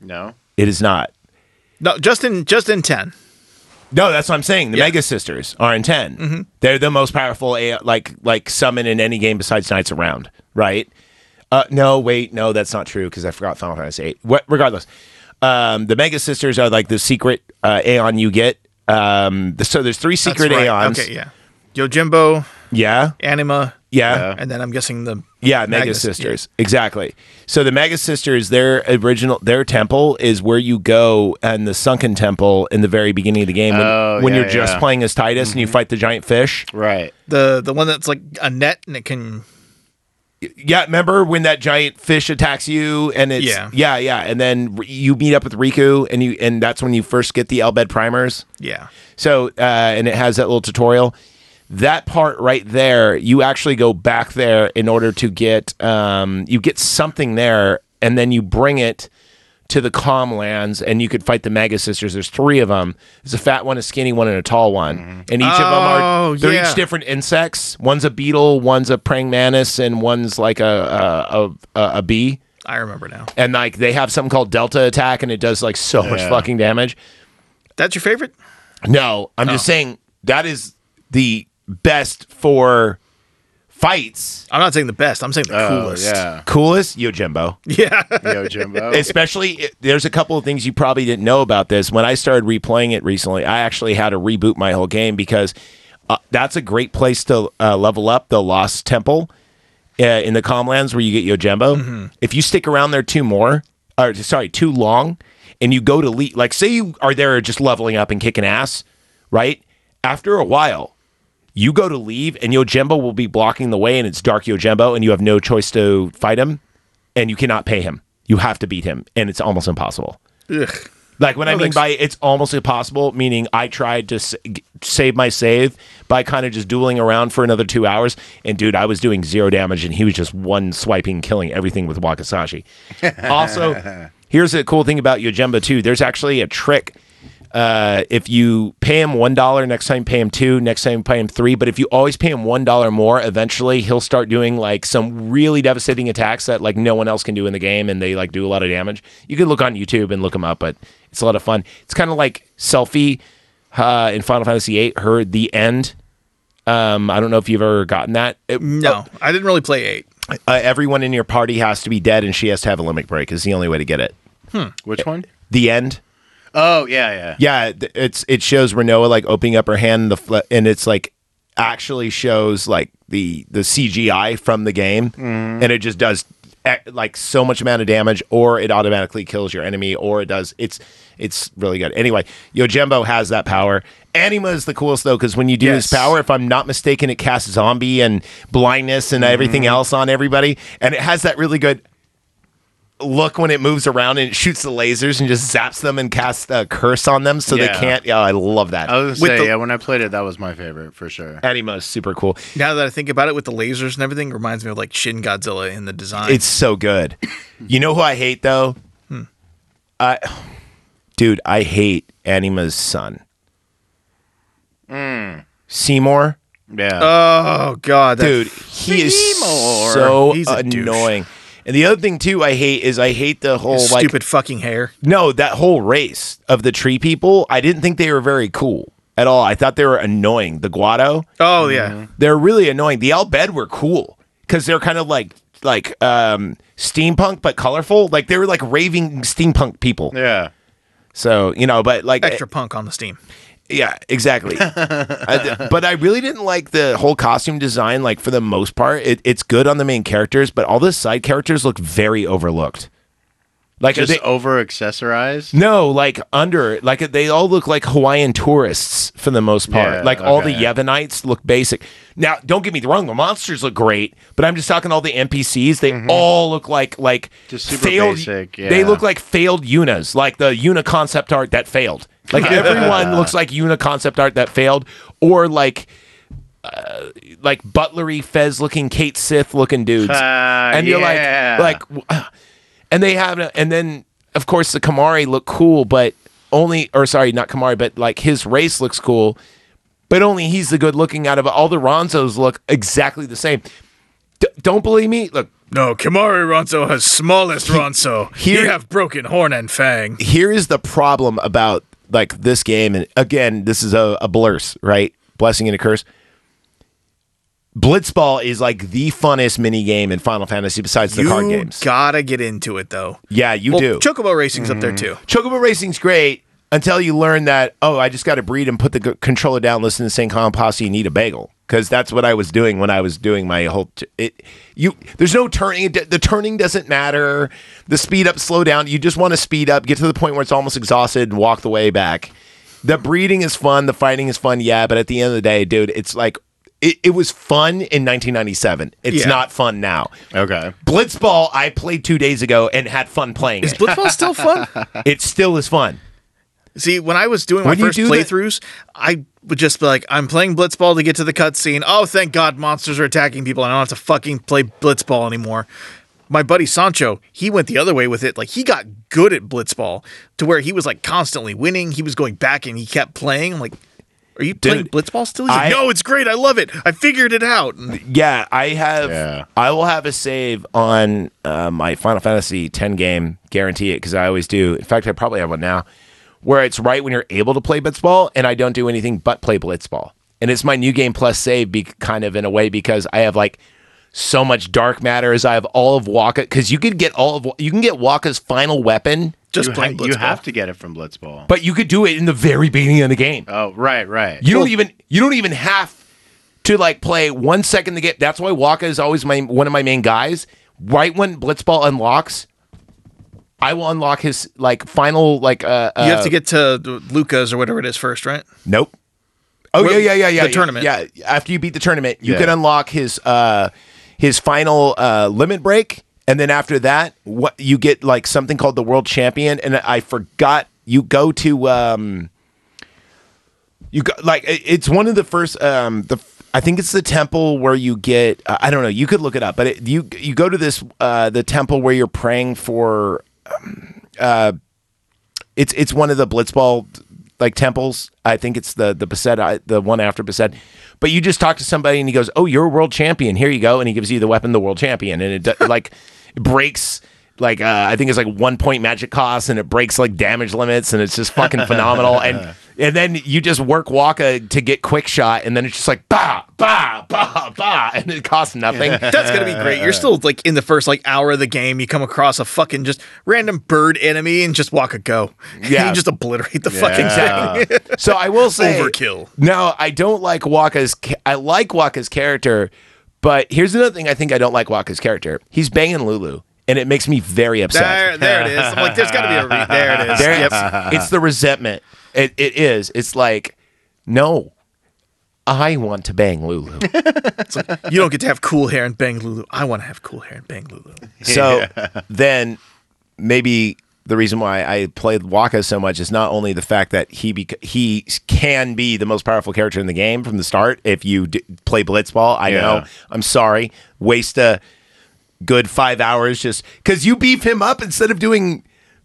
No. It is not. No, just in 10. No, that's what I'm saying. The Mega Sisters are in 10. Mm-hmm. They're the most powerful like summon in any game besides Knights of Round, right? No, that's not true because I forgot Final Fantasy VIII. Regardless, the Mega Sisters are like the secret Aeon you get. So there's three secret Aeons. Okay, yeah. Yojimbo. Yeah. Anima. Yeah. And then I'm guessing the... Yeah, Mega Sisters. Yeah. Exactly. So the Mega Sisters, their temple is where you go and the sunken temple in the very beginning of the game when you're just playing as Tidus and you fight the giant fish. Right. The one that's like a net and it can... Yeah, remember when that giant fish attacks you and it's... Yeah. And then you meet up with Riku and that's when you first get the Elbed primers. Yeah. So, and it has that little tutorial... That part right there, you actually go back there in order to get, you get something there, and then you bring it to the Calm Lands, and you could fight the Mega Sisters. There's three of them. There's a fat one, a skinny one, and a tall one. Mm-hmm. And each of them are, they're each different insects. One's a beetle, one's a praying mantis, and one's like a bee. I remember now. And like they have something called Delta Attack, and it does like so much fucking damage. That's your favorite? No, I'm just saying that is the... best for fights. I'm not saying the best. I'm saying the coolest. Yeah. Coolest? Yojimbo. Yeah. Yojimbo. Especially, there's a couple of things you probably didn't know about this. When I started replaying it recently, I actually had to reboot my whole game because that's a great place to level up the Lost Temple in the Calm Lands where you get Yojimbo. Mm-hmm. If you stick around there too long, and you go to like say you are there just leveling up and kicking ass, right? After a while, you go to leave, and Yojimbo will be blocking the way, and it's Dark Yojimbo, and you have no choice to fight him, and you cannot pay him. You have to beat him, and it's almost impossible. Ugh. Like, when I mean by it's almost impossible, meaning I tried to save my save by kind of just dueling around for another 2 hours, and dude, I was doing zero damage, and he was just one-swiping, killing everything with Wakasashi. Also, here's the cool thing about Yojimbo, too. There's actually a trick. If you pay him $1, next time pay him $2, next time pay him $3. But if you always pay him $1 more, eventually he'll start doing like some really devastating attacks that like no one else can do in the game, and they like do a lot of damage. You can look on YouTube and look them up, but it's a lot of fun. It's kind of like Selphie in Final Fantasy VIII, the end. I don't know if you've ever gotten that. I didn't really play 8. Everyone in your party has to be dead, and she has to have a limit break. Is the only way to get it. Which one? The end. Oh, yeah. Yeah, it shows Rinoa, like, opening up her hand, and it's, like, actually shows, like, the CGI from the game, and it just does, like, so much amount of damage, or it automatically kills your enemy, or it does, it's really good. Anyway, Yojimbo has that power. Anima is the coolest, though, because when you do his power, if I'm not mistaken, it casts zombie and blindness and everything else on everybody, and it has that really good... look when it moves around and it shoots the lasers and just zaps them and casts a curse on them so they can't. Yeah, I love that. I was going to say, when I played it, that was my favorite for sure. Anima is super cool. Now that I think about it, with the lasers and everything, it reminds me of like Shin Godzilla in the design. It's so good. You know who I hate though? Dude, I hate Anima's son. Seymour. Yeah. Oh God, dude, he Seymour is so annoying. Douche. And the other thing, too, I hate the whole... His stupid fucking hair. No, that whole race of the tree people, I didn't think they were very cool at all. I thought they were annoying. The Guado. Oh, yeah. They're really annoying. The Albed were cool because they're kind of like steampunk but colorful. Like, they were like raving steampunk people. Yeah. So, you know, but like... Extra punk on the steam. Yeah, exactly. But I really didn't like the whole costume design. Like, for the most part, it's good on the main characters, but all the side characters look very overlooked. Like, just over accessorized? No, like under. Like, they all look like Hawaiian tourists for the most part. Yeah, like, all the Yevonites look basic. Now, don't get me wrong, the monsters look great, but I'm just talking all the NPCs. They all look like just super failed, basic. Yeah. They look like failed Yunas, like the Yuna concept art that failed. Like, everyone looks like Yuna concept art that failed, or like butlery Fez-looking, Kate Sith-looking dudes, and you're like, and they have, and then of course the Kimahri look cool, but only, or sorry, not Kimahri, but like his race looks cool, but only he's the good looking out of all the Ronzos look exactly the same. Don't believe me? Look. No, Kimahri Ronzo has smallest Ronzo. Here, you have broken horn and fang. Here is the problem about like this game, and again, this is a blurse, right? Blessing and a curse. Blitzball is like the funnest mini game in Final Fantasy besides the card games. You gotta get into it though. Yeah, you do. Chocobo Racing's up there too. Chocobo Racing's great until you learn that, oh, I just gotta breed and put the controller down, listen to St. Colin Posse and eat a bagel. Because that's what I was doing when I was doing my whole... There's no turning. The turning doesn't matter. The speed up, slow down. You just want to speed up, get to the point where it's almost exhausted, and walk the way back. The breeding is fun. The fighting is fun, yeah. But at the end of the day, dude, it's like... It was fun in 1997. It's not fun now. Okay. Blitzball, I played 2 days ago and had fun playing. Is Blitzball still fun? It still is fun. See, when I was doing my first playthroughs, I would just be like, I'm playing Blitzball to get to the cutscene. Oh, thank God monsters are attacking people. And I don't have to fucking play Blitzball anymore. My buddy Sancho, he went the other way with it. Like, he got good at Blitzball to where he was, like, constantly winning. He was going back and he kept playing. I'm like, are you playing Blitzball still? He's like, no, it's great. I love it. I figured it out. Yeah, I have. Yeah. I will have a save on my Final Fantasy X game. Guarantee it, because I always do. In fact, I probably have one now. Where it's right when you're able to play Blitzball, and I don't do anything but play Blitzball. And it's my new game plus save kind of in a way, because I have like so much dark matter as I have all of Wakka, because you can get Wakka's final weapon just playing Blitzball. You have to get it from Blitzball. But you could do it in the very beginning of the game. Oh, right. You don't even have to like play 1 second to get. That's why Wakka is always one of my main guys. Right when Blitzball unlocks, I will unlock his like final like. You have to get to Luca's or whatever it is first, right? Nope. Oh yeah. The tournament. Yeah, after you beat the tournament, you can unlock his final limit break, and then after that, what you get like something called the World Champion, and I forgot. You go to you go like it's one of the first I think it's the temple where you get I don't know. You could look it up, but you go to this the temple where you're praying for. It's one of the Blitzball like temples. I think it's the Beset, the one after Beset. But you just talk to somebody and he goes, "Oh, you're a world champion. Here you go," and he gives you the weapon, the world champion, and it like breaks like I think it's like 1 point magic cost, and it breaks like damage limits, and it's just fucking phenomenal. And then you just work Wakka to get quick shot, and then it's just like bah bah bah bah, and it costs nothing. That's gonna be great. You're still like in the first like hour of the game, you come across a fucking just random bird enemy and just Wakka go. Yeah, you just obliterate the fucking thing. So I will say overkill. No, I don't like Wakka's. I like Wakka's character, but here's another thing I think I don't like Wakka's character. He's banging Lulu. And it makes me very upset. There it is. I'm like, there's got to be a there it is. It's the resentment. It is. It's like, no, I want to bang Lulu. It's like, you don't get to have cool hair and bang Lulu. I want to have cool hair and bang Lulu. So then maybe the reason why I played Wakka so much is not only the fact that he can be the most powerful character in the game from the start. If you play Blitzball, I know. I'm sorry. Waste a... good 5 hours just because you beef him up instead of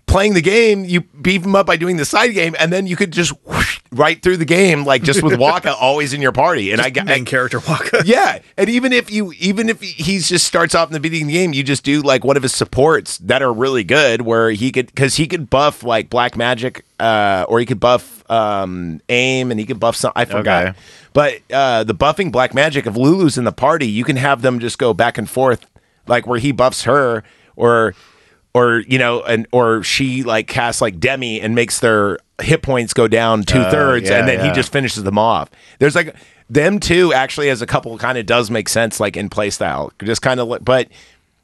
playing the game. You beef him up by doing the side game, and then you could just whoosh, right through the game, like just with Wakka always in your party. And main character Wakka, yeah. And even if he just starts off in the beginning of the game, you just do like one of his supports that are really good, where he could buff like Black Magic, or he could buff aim, and he could buff some. I forgot. Okay. But the buffing Black Magic, if Lulu's in the party, you can have them just go back and forth. Like where he buffs her, or you know, or she like casts like Demi and makes their hit points go down 2/3, and then he just finishes them off. There's like them two actually as a couple kind of does make sense like in play style. Just kind of, but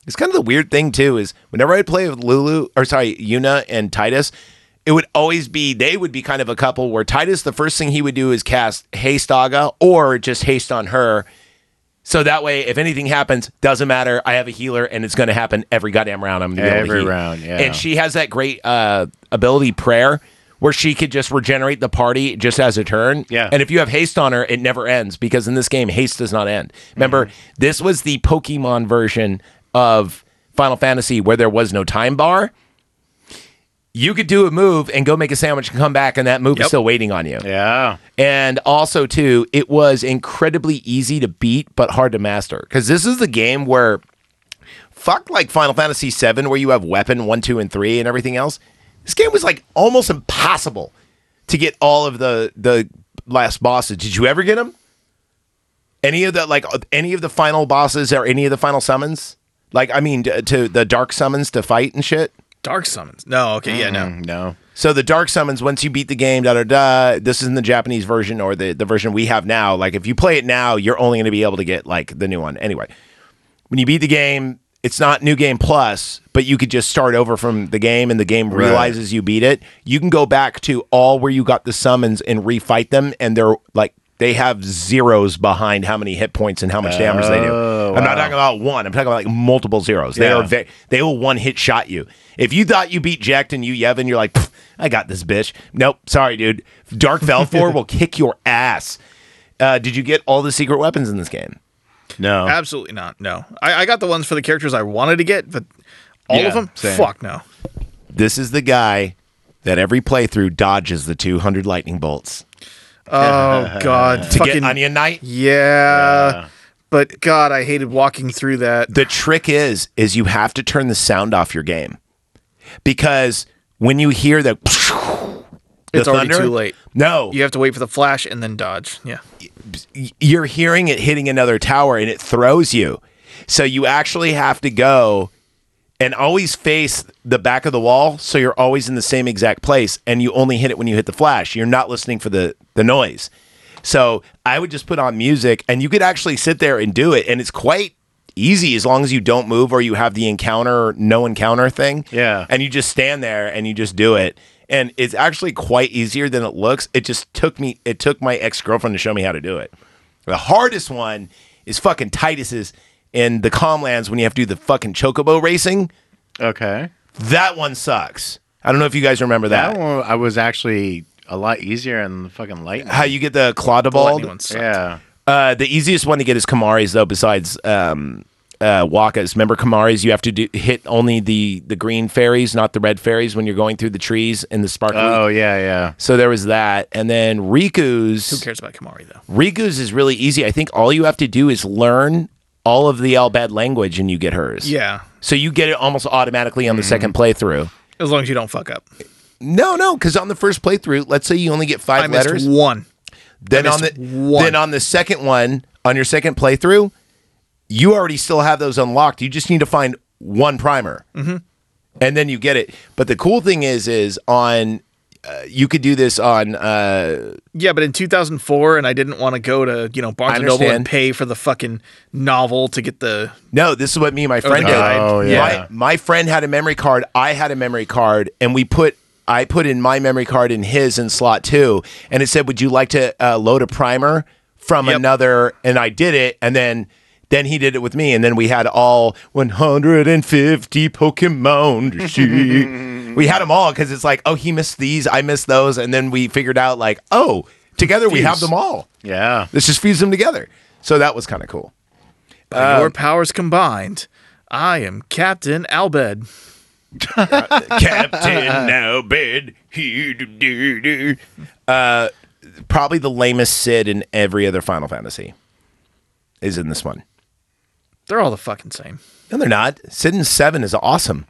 it's kind of the weird thing too is whenever I play with Yuna and Tidus, it would always be they would be kind of a couple where Tidus the first thing he would do is cast Haste Aga or just haste on her. So that way, if anything happens, doesn't matter. I have a healer, and it's going to happen every goddamn round. I'm going to be able to heal. Every round, yeah. And she has that great ability, Prayer, where she could just regenerate the party just as a turn. Yeah. And if you have haste on her, it never ends, because in this game, haste does not end. Remember, this was the Pokemon version of Final Fantasy where there was no time bar. you could do a move and go make a sandwich and come back, and that move is still waiting on you. Yeah. And also, too, it was incredibly easy to beat, but hard to master. Because this is the game where, fuck like Final Fantasy VII, where you have weapon 1, 2, and 3 and everything else. This game was like almost impossible to get all of the last bosses. Did you ever get them? Any of the final bosses or any of the final summons? Like, I mean, to the dark summons to fight and shit? Dark summons? No, okay, yeah, no. So the dark summons, once you beat the game, this is in the Japanese version or the version we have now. Like, if you play it now, you're only going to be able to get, like, the new one. Anyway, when you beat the game, it's not New Game Plus, but you could just start over from the game, and the game realizes you beat it. You can go back to all where you got the summons and refight them, and they're, like, they have zeros behind how many hit points and how much damage they do. Wow. I'm not talking about one. I'm talking about like multiple zeros. Yeah. They will one-hit shot you. If you thought you beat Jecht and Yevon, you're like, I got this bitch. Nope, sorry, dude. Dark Velphor will kick your ass. Did you get all the secret weapons in this game? No. Absolutely not, no. I got the ones for the characters I wanted to get, but all of them? Same. Fuck no. This is the guy that every playthrough dodges the 200 lightning bolts. Oh, God. To get Onion Knight? Yeah. But, God, I hated walking through that. The trick is you have to turn the sound off your game. Because when you hear the it's thunder, already too late. No. You have to wait for the flash and then dodge. Yeah. You're hearing it hitting another tower, and it throws you. So you actually have to go and always face the back of the wall, so you're always in the same exact place, and you only hit it when you hit the flash. You're not listening for the noise. So I would just put on music, and you could actually sit there and do it, and it's quite easy as long as you don't move or you have the no encounter thing. Yeah. And you just stand there, and you just do it. And it's actually quite easier than it looks. It just took my ex-girlfriend to show me how to do it. The hardest one is fucking Tidus's. In the Calmlands, when you have to do the fucking chocobo racing. Okay. That one sucks. I don't know if you guys remember that. That one I was actually a lot easier in the fucking lightning. How you get the Claudibald. Yeah. The easiest one to get is Kimahri's, though, besides Wakka's. Remember Kimahri's? You have to hit only the green fairies, not the red fairies, when you're going through the trees and the sparkly. Oh, yeah. So there was that. And then Riku's. Who cares about Kimahri, though? Riku's is really easy. I think all you have to do is learn all of the Albad language, and you get hers. Yeah. So you get it almost automatically on the second playthrough. As long as you don't fuck up. No, because on the first playthrough, let's say you only get five letters. One. Then on the second one, on your second playthrough, you already still have those unlocked. You just need to find one primer. Mm-hmm. And then you get it. But the cool thing is on... you could do this on... yeah, but in 2004, and I didn't want to go to Barnes & Noble and pay for the fucking novel to get the... No, this is what me and my friend did. Oh, yeah. My friend had a memory card, I had a memory card, and I put in my memory card in his in slot 2, and it said, would you like to load a primer from another... And I did it, and then he did it with me, and then we had all 150 Pokemon to see... We had them all because it's like, oh, he missed these, I missed those, and then we figured out like, oh, together we have them all. Yeah. Let's just fuse them together. So that was kind of cool. By your powers combined, I am Captain Albed. Captain Albed. Probably the lamest Cid in every other Final Fantasy is in this one. They're all the fucking same. No, they're not. Cid in 7 is awesome.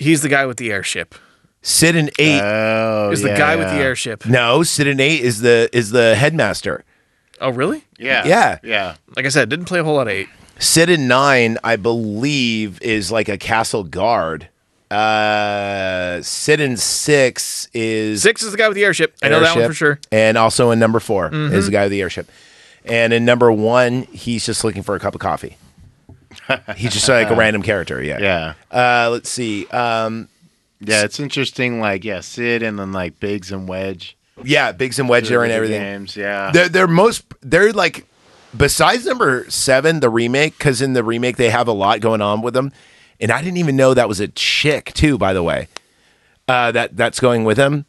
He's the guy with the airship. Cid in 8 is the guy with the airship. No, Cid in 8 is the headmaster. Oh, really? Yeah. Like I said, didn't play a whole lot of 8. Cid in 9, I believe, is like a castle guard. Cid in 6 is... 6 is the guy with the airship. I know that one for sure. And also in number 4 is the guy with the airship. And in number 1, he's just looking for a cup of coffee. He's just like a random character, yeah. Let's see. It's interesting. Like, Cid, and then like Biggs and Wedge. Yeah, Biggs and Wedge are in everything. Games, yeah, they're like, besides number 7, the remake, because in the remake they have a lot going on with them, and I didn't even know that was a chick too. By the way, that's going with him.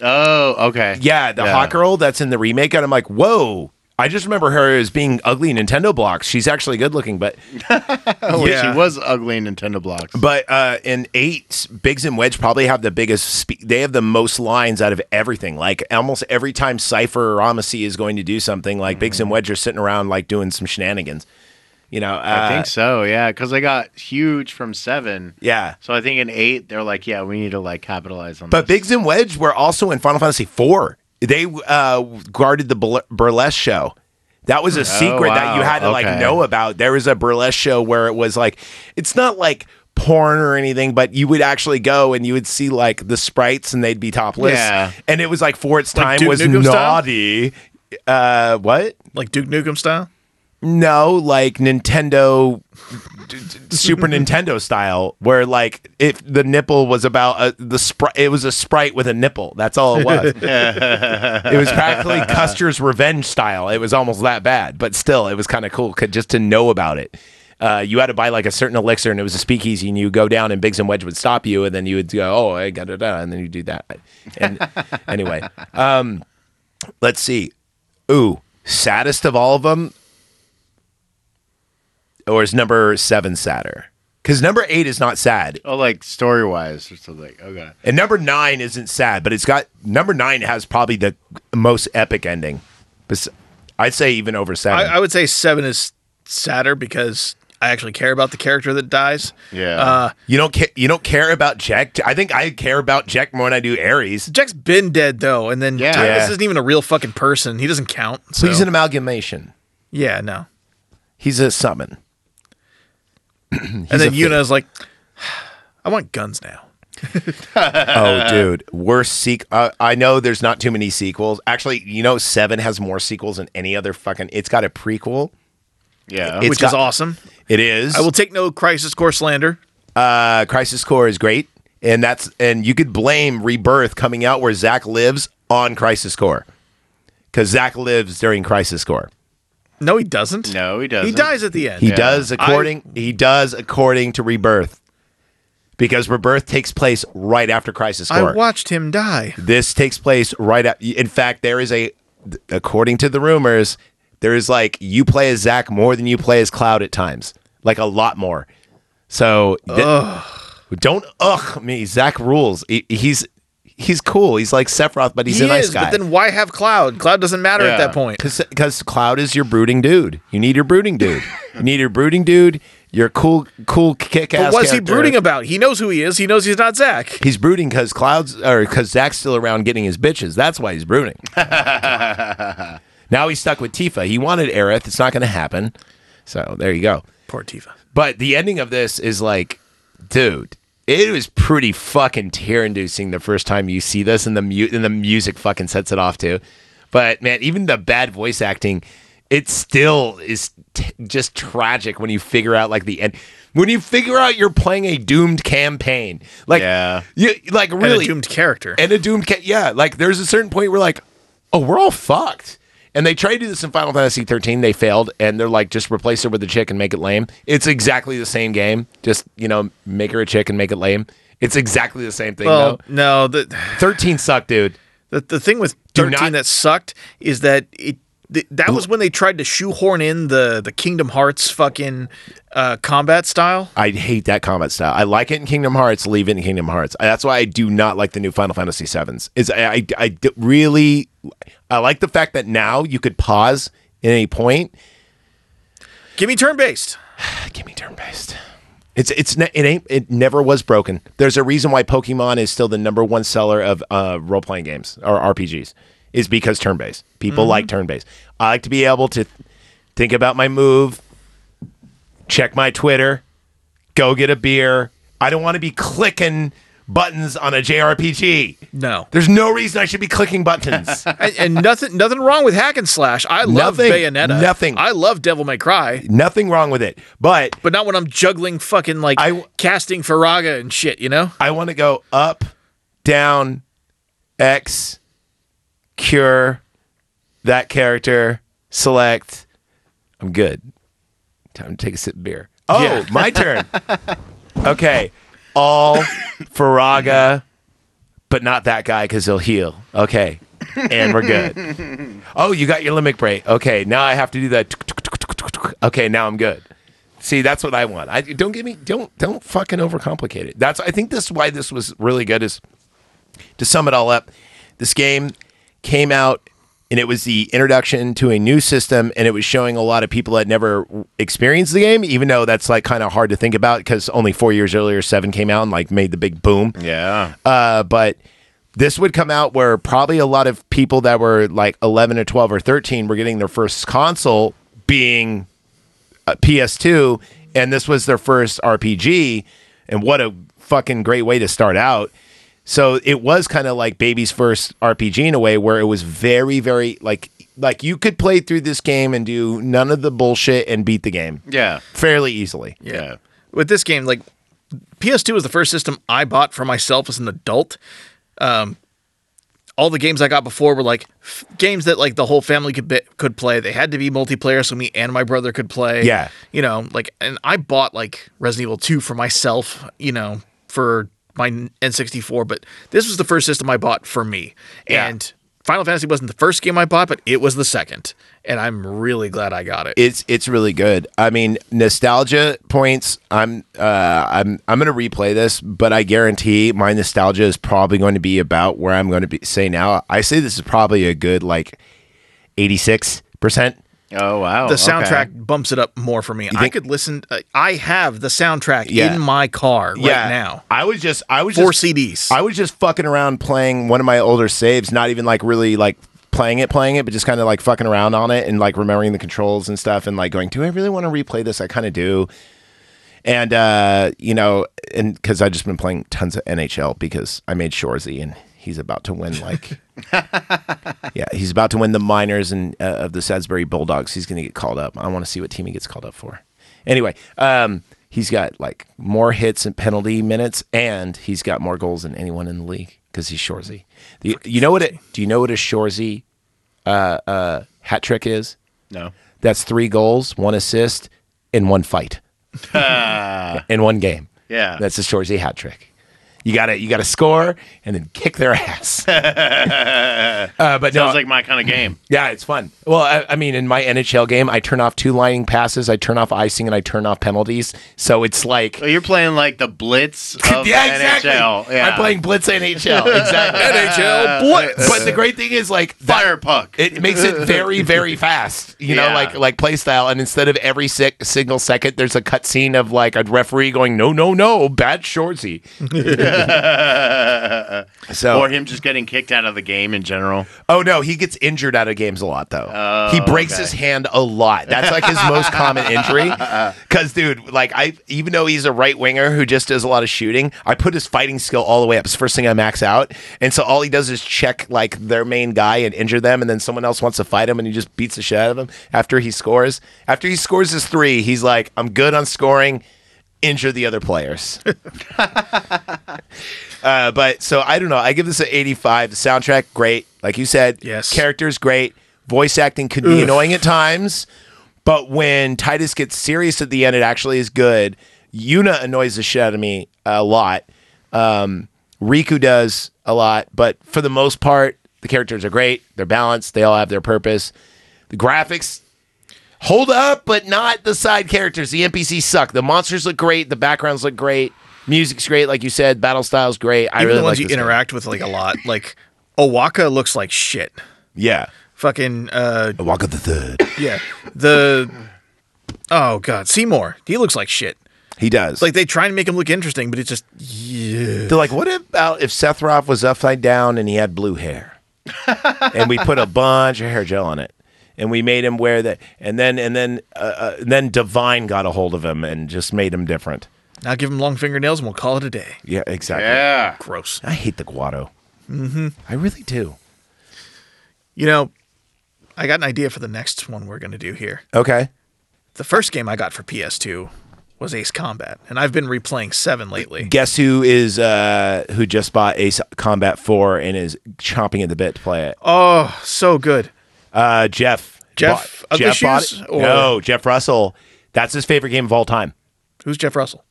Oh, okay. Yeah, the hot girl that's in the remake, and I'm like, whoa. I just remember her as being ugly in Nintendo blocks. She's actually good looking, but yeah. She was ugly in Nintendo blocks. But in 8, Biggs and Wedge probably have the biggest. They have the most lines out of everything. Like almost every time Cypher or Amacy is going to do something, like Biggs and Wedge are sitting around like doing some shenanigans. You know, I think so, yeah, because they got huge from 7. Yeah. So I think in 8, they're like, yeah, we need to like capitalize on. But this. Biggs and Wedge were also in Final Fantasy IV. They guarded the burlesque show. That was a secret that you had to like know about. There was a burlesque show where it was like, it's not like porn or anything, but you would actually go and you would see like the sprites and they'd be topless. Yeah. And it was like for its time like was Nukem naughty. What? Like Duke Nukem style? No, like Nintendo, Super Nintendo style, where like if the nipple was about the sprite, it was a sprite with a nipple. That's all it was. It was practically Custer's Revenge style. It was almost that bad, but still, it was kind of cool just to know about it. You had to buy like a certain elixir, and it was a speakeasy, and you go down, and Biggs and Wedge would stop you, and then you would go, oh, I got it, and then you do that. And anyway, let's see. Ooh, saddest of all of them. Or is number 7 sadder? Because number 8 is not sad. Oh, like story-wise or something. Okay. And number 9 isn't sad, but it's got... Number 9 has probably the most epic ending. I'd say even over 7. I would say 7 is sadder because I actually care about the character that dies. Yeah. You don't care about Jecht? I think I care about Jecht more than I do Ares. Jecht's been dead, though, and then Tidus isn't even a real fucking person. He doesn't count. So. He's an amalgamation. Yeah, no. He's a summon. And then Yuna's like, I want guns now. Oh, dude. Worst sequel. I know there's not too many sequels. Actually, you know, 7 has more sequels than any other fucking... It's got a prequel. Yeah. Which is awesome. It is. I will take no Crisis Core slander. Crisis Core is great. And you could blame Rebirth coming out where Zack lives on Crisis Core. Because Zack lives during Crisis Core. No, he doesn't. He dies at the end. He does according to Rebirth. Because Rebirth takes place right after Crisis Core. I watched him die. This takes place right after. In fact, there is according to the rumors, there is like you play as Zack more than you play as Cloud at times. Like a lot more. So don't me. Zack rules. He's cool. He's like Sephiroth, but he's a nice guy. But then why have Cloud? Cloud doesn't matter at that point. Because Cloud is your brooding dude. You need your brooding dude. You're cool kick-ass But what's character. He brooding about? He knows who he is. He knows he's not Zack. He's brooding because Zack's still around getting his bitches. That's why he's brooding. Now he's stuck with Tifa. He wanted Aerith. It's not going to happen. So there you go. Poor Tifa. But the ending of this is like, dude. It was pretty fucking tear-inducing the first time you see this, and the music fucking sets it off, too. But, man, even the bad voice acting, it still is just tragic when you figure out, like, the end. When you figure out you're playing a doomed campaign. Like, you, like really, and a doomed character. And a doomed yeah, like, there's a certain point where, like, oh, we're all fucked. And they tried to do this in Final Fantasy XIII. They failed, and they're like, just replace her with a chick and make it lame. It's exactly the same game. Just, you know, make her a chick and make it lame. It's exactly the same thing, though. No, 13 sucked, dude. The thing with 13 that sucked is that that was when they tried to shoehorn in the Kingdom Hearts fucking combat style. I hate that combat style. I like it in Kingdom Hearts, leave it in Kingdom Hearts. That's why I do not like the new Final Fantasy VIIs. I like the fact that now you could pause at any point. Give me turn-based. It never was broken. There's a reason why Pokemon is still the number one seller of role-playing games or RPGs. Is because turn-based. People like turn-based. I like to be able to think about my move, check my Twitter, go get a beer. I don't want to be clicking buttons on a JRPG. No. There's no reason I should be clicking buttons. and nothing wrong with hack and slash. I love Bayonetta. Nothing. I love Devil May Cry. Nothing wrong with it. But not when I'm juggling fucking like casting Faraga and shit, you know? I want to go up, down, X, cure that character, select. I'm good. Time to take a sip of beer. Oh, yeah. My turn. Okay. All Faraga, but not that guy because he'll heal. Okay. and we're good. Oh, you got your limbic break. Okay, now I have to do that. Okay, now I'm good. See, that's what I want. Don't fucking overcomplicate it. I think this is why this was really good. Is to sum it all up, this game came out and it was the introduction to a new system, and it was showing a lot of people that never experienced the game, even though that's like kind of hard to think about because only 4 years earlier, 7 came out and like made the big boom. Yeah. But this would come out where probably a lot of people that were like 11 or 12 or 13 were getting their first console being a PS2, and this was their first RPG, and what a fucking great way to start out. So it was kind of like baby's first RPG in a way, where it was very, very like you could play through this game and do none of the bullshit and beat the game. Yeah. Fairly easily. Yeah. With this game, like PS2 was the first system I bought for myself as an adult. All the games I got before were like games that like the whole family could play. They had to be multiplayer, so me and my brother could play. Yeah. You know, like, and I bought like Resident Evil 2 for myself, you know, for my N64, but this was the first system I bought for me. Yeah. And Final Fantasy wasn't the first game I bought, but it was the second, and I'm really glad I got it. It's really good. I mean, nostalgia points. I'm going to replay this, but I guarantee my nostalgia is probably going to be about where I'm going to be. Say now, I say this is probably a good like 86%. Oh, wow. The soundtrack bumps it up more for me. I could listen. I have the soundtrack in my car right now. I was just 4 CDs. I was just fucking around playing one of my older saves, not even like really like playing it, but just kind of like fucking around on it and like remembering the controls and stuff and like going, do I really want to replay this? I kind of do. And, you know, and because I've just been playing tons of NHL because I made Shorzy and he's about to win like... yeah, he's about to win the minors and of the Salisbury Bulldogs. He's going to get called up. I want to see what team he gets called up for. Anyway, he's got like more hits and penalty minutes, and he's got more goals than anyone in the league because he's Shorzy. Do you know what a Shorzy hat trick is? No. That's 3 goals, 1 assist, and 1 fight in one game. Yeah, that's a Shorzy hat trick. You gotta score and then kick their ass. But sounds like my kind of game. Yeah, it's fun. Well, I mean, in my NHL game, I turn off 2 lining passes, I turn off icing, and I turn off penalties. So it's like... Well, you're playing like the Blitz of exactly. NHL. Yeah. I'm playing Blitz NHL. Exactly. NHL Blitz. But the great thing is like... Fire puck. It makes it very, very fast. You know, like play style. And instead of every single second, there's a cutscene of like a referee going, no, no, no, bad Shorzy. So, or him just getting kicked out of the game in general. Oh no, he gets injured out of games a lot though. He breaks his hand a lot. That's like his most common injury. Because dude, like even though he's a right winger who just does a lot of shooting, I put his fighting skill all the way up. It's the first thing I max out, and so all he does is check like their main guy and injure them, and then someone else wants to fight him, and he just beats the shit out of him. After he scores, his 3, he's like, I'm good on scoring. Injure the other players. But so I don't know. I give this an 85. The soundtrack, great. Like you said, yes. Characters, great. Voice acting could be annoying at times, but when Tidus gets serious at the end, it actually is good. Yuna annoys the shit out of me a lot. Riku does a lot, but for the most part, the characters are great. They're balanced. They all have their purpose. The graphics hold up, but not the side characters. The NPCs suck. The monsters look great. The backgrounds look great. Music's great, like you said. Battle style's great. I even really the ones like you interact with like a lot. Like Wakka looks like shit. Yeah. Fucking Wakka the Third. Yeah. Seymour. He looks like shit. He does. Like they try and make him look interesting, but it's just they're like, what about if Seth Roth was upside down and he had blue hair? And we put a bunch of hair gel on it. And we made him wear that, and then Divine got a hold of him and just made him different. Now give him long fingernails and we'll call it a day. Yeah, exactly. Yeah, gross. I hate the Guado. Mm-hmm. I really do. You know, I got an idea for the next one we're going to do here. Okay. The first game I got for PS2 was Ace Combat, and I've been replaying 7 lately. Guess who is who just bought Ace Combat 4 and is chomping at the bit to play it? Oh, so good. Jeff Russell. That's his favorite game of all time. Who's Jeff Russell?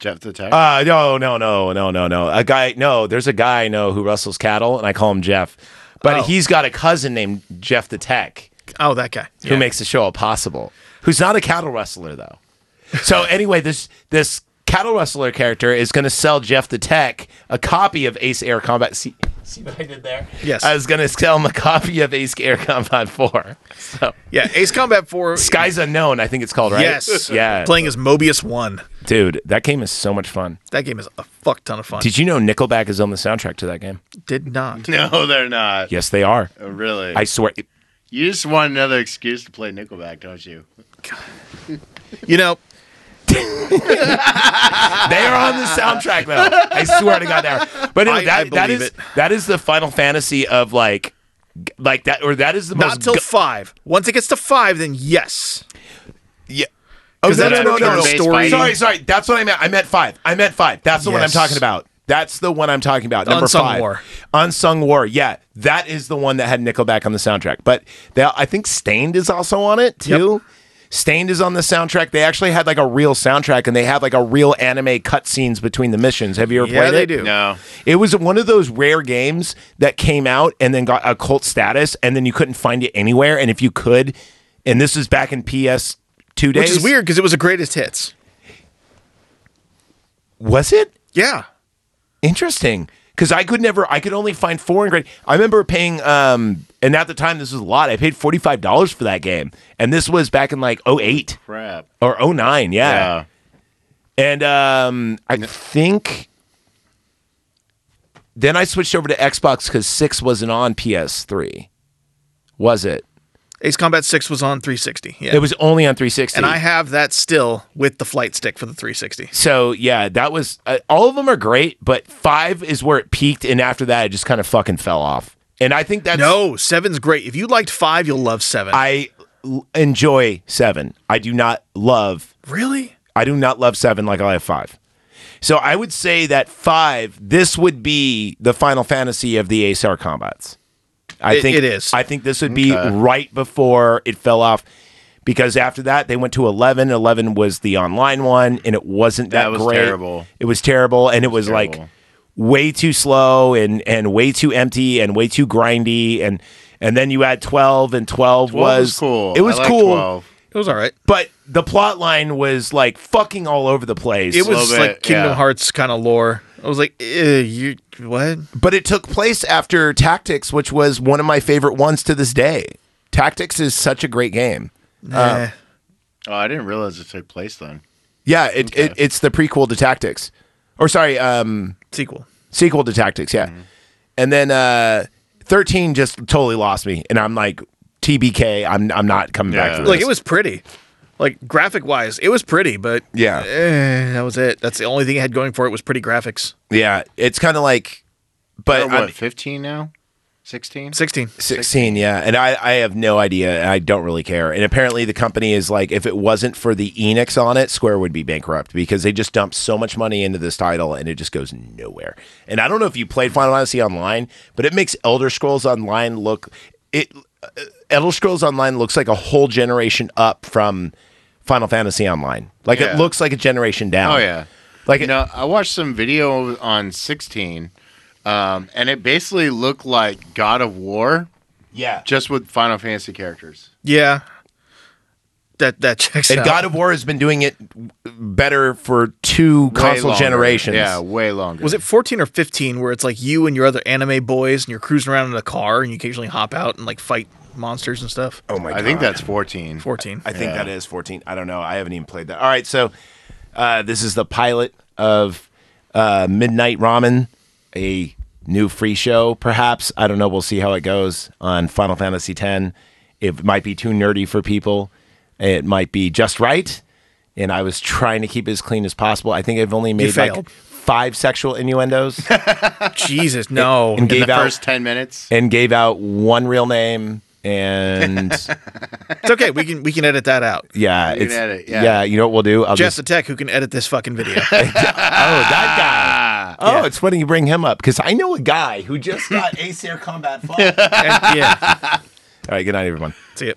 Jeff the Tech? No. A guy, no, there's a guy I know who rustles cattle, and I call him Jeff. But he's got a cousin named Jeff the Tech. Oh, that guy. Who makes the show all possible. Who's not a cattle rustler, though. So anyway, this cattle rustler character is going to sell Jeff the Tech a copy of Ace Air Combat. See what I did there? Yes. I was going to sell him a copy of Ace Air Combat 4. So. Yeah, Ace Combat 4. Sky's Unknown, I think it's called, right? Yes. Yeah. Playing as Mobius 1. Dude, that game is so much fun. That game is a fuck ton of fun. Did you know Nickelback is on the soundtrack to that game? Did not. No, they're not. Yes, they are. Oh, really? I swear. You just want another excuse to play Nickelback, don't you? God. You know... They are on the soundtrack, though. I swear to God, they are. But anyway, that is the Final Fantasy of like that, or that is the most. Not till 5. Once it gets to 5, then yes. Yeah. Oh no. Sorry. That's what I meant. I meant 5. That's the one I'm talking about. That's the one I'm talking about. Number 5. Unsung War. Unsung War. Yeah, that is the one that had Nickelback on the soundtrack. But I think Stained is also on it too. Yep. Stained is on the soundtrack. They actually had like a real soundtrack, and they had like a real anime cutscenes between the missions. Have you ever played it? Yeah, they do. No. It was one of those rare games that came out and then got a cult status, and then you couldn't find it anywhere. And if you could, and this was back in PS2 days. Which is weird, because it was a greatest hits. Was it? Yeah. Interesting. Because I could only find 4 in grade. I remember paying, and at the time this was a lot. I paid $45 for that game, and this was back in like 2008, crap, or 2009, yeah. And I think then I switched over to Xbox because 6 wasn't on PS3, was it? Ace Combat 6 was on 360. Yeah. It was only on 360. And I have that still with the flight stick for the 360. So, yeah, that was... all of them are great, but 5 is where it peaked, and after that, it just kind of fucking fell off. And I think that's... No, 7's great. If you liked 5, you'll love 7. I enjoy 7. I do not love... Really? I do not love 7 like I have 5. So I would say that 5, this would be the Final Fantasy of the Ace Air Combats. I think it is. I think this would be right before it fell off, because after that they went to 11. 11 was the online one, and it wasn't that great. Terrible. It was terrible, and it was like way too slow and way too empty and way too grindy, and then you had 12, and 12 was cool. It was cool. 12. It was all right, but the plot line was like fucking all over the place. It was like Kingdom Hearts kind of lore. I was like, you what? But it took place after Tactics, which was one of my favorite ones to this day. Tactics is such a great game. I didn't realize it took place then. Yeah, it's the prequel to Tactics, or sorry, sequel to Tactics. Yeah, mm-hmm. And then 13 just totally lost me, and I'm like. TBK, I'm not coming back for this. Like, it was pretty. Like, graphic-wise, it was pretty, but that was it. That's the only thing it had going for it was pretty graphics. Yeah, it's kind of like... But what, 15 now? 16? 16, yeah. And I have no idea, and I don't really care. And apparently the company is like, if it wasn't for the Enix on it, Square would be bankrupt, because they just dumped so much money into this title, and it just goes nowhere. And I don't know if you played Final Fantasy Online, but it makes Elder Scrolls Online look... Elder Scrolls Online looks like a whole generation up from Final Fantasy Online. Like, it looks like a generation down. Oh, yeah. Like, I watched some video on 16, and it basically looked like God of War. Yeah. Just with Final Fantasy characters. Yeah. That checks out. And God of War has been doing it better for 2 console generations. Yeah, way longer. Was it 14 or 15 where it's like you and your other anime boys and you're cruising around in a car and you occasionally hop out and like fight monsters and stuff? Oh my God. I think that's 14. I think that is 14. I don't know. I haven't even played that. All right, so this is the pilot of Midnight Ramen, a new free show perhaps. I don't know. We'll see how it goes on Final Fantasy X. It might be too nerdy for people. It might be just right, and I was trying to keep it as clean as possible. I think I've only made like 5 sexual innuendos. Jesus, no. And in the first 10 minutes. And gave out 1 real name, and... It's okay, we can edit that out. Yeah, you know what we'll do? Jeff the Tech, who can edit this fucking video. Oh, that guy. Oh, yeah. It's funny you bring him up, because I know a guy who just got Ace Air Combat 5. Yeah. All right, good night, everyone. See ya.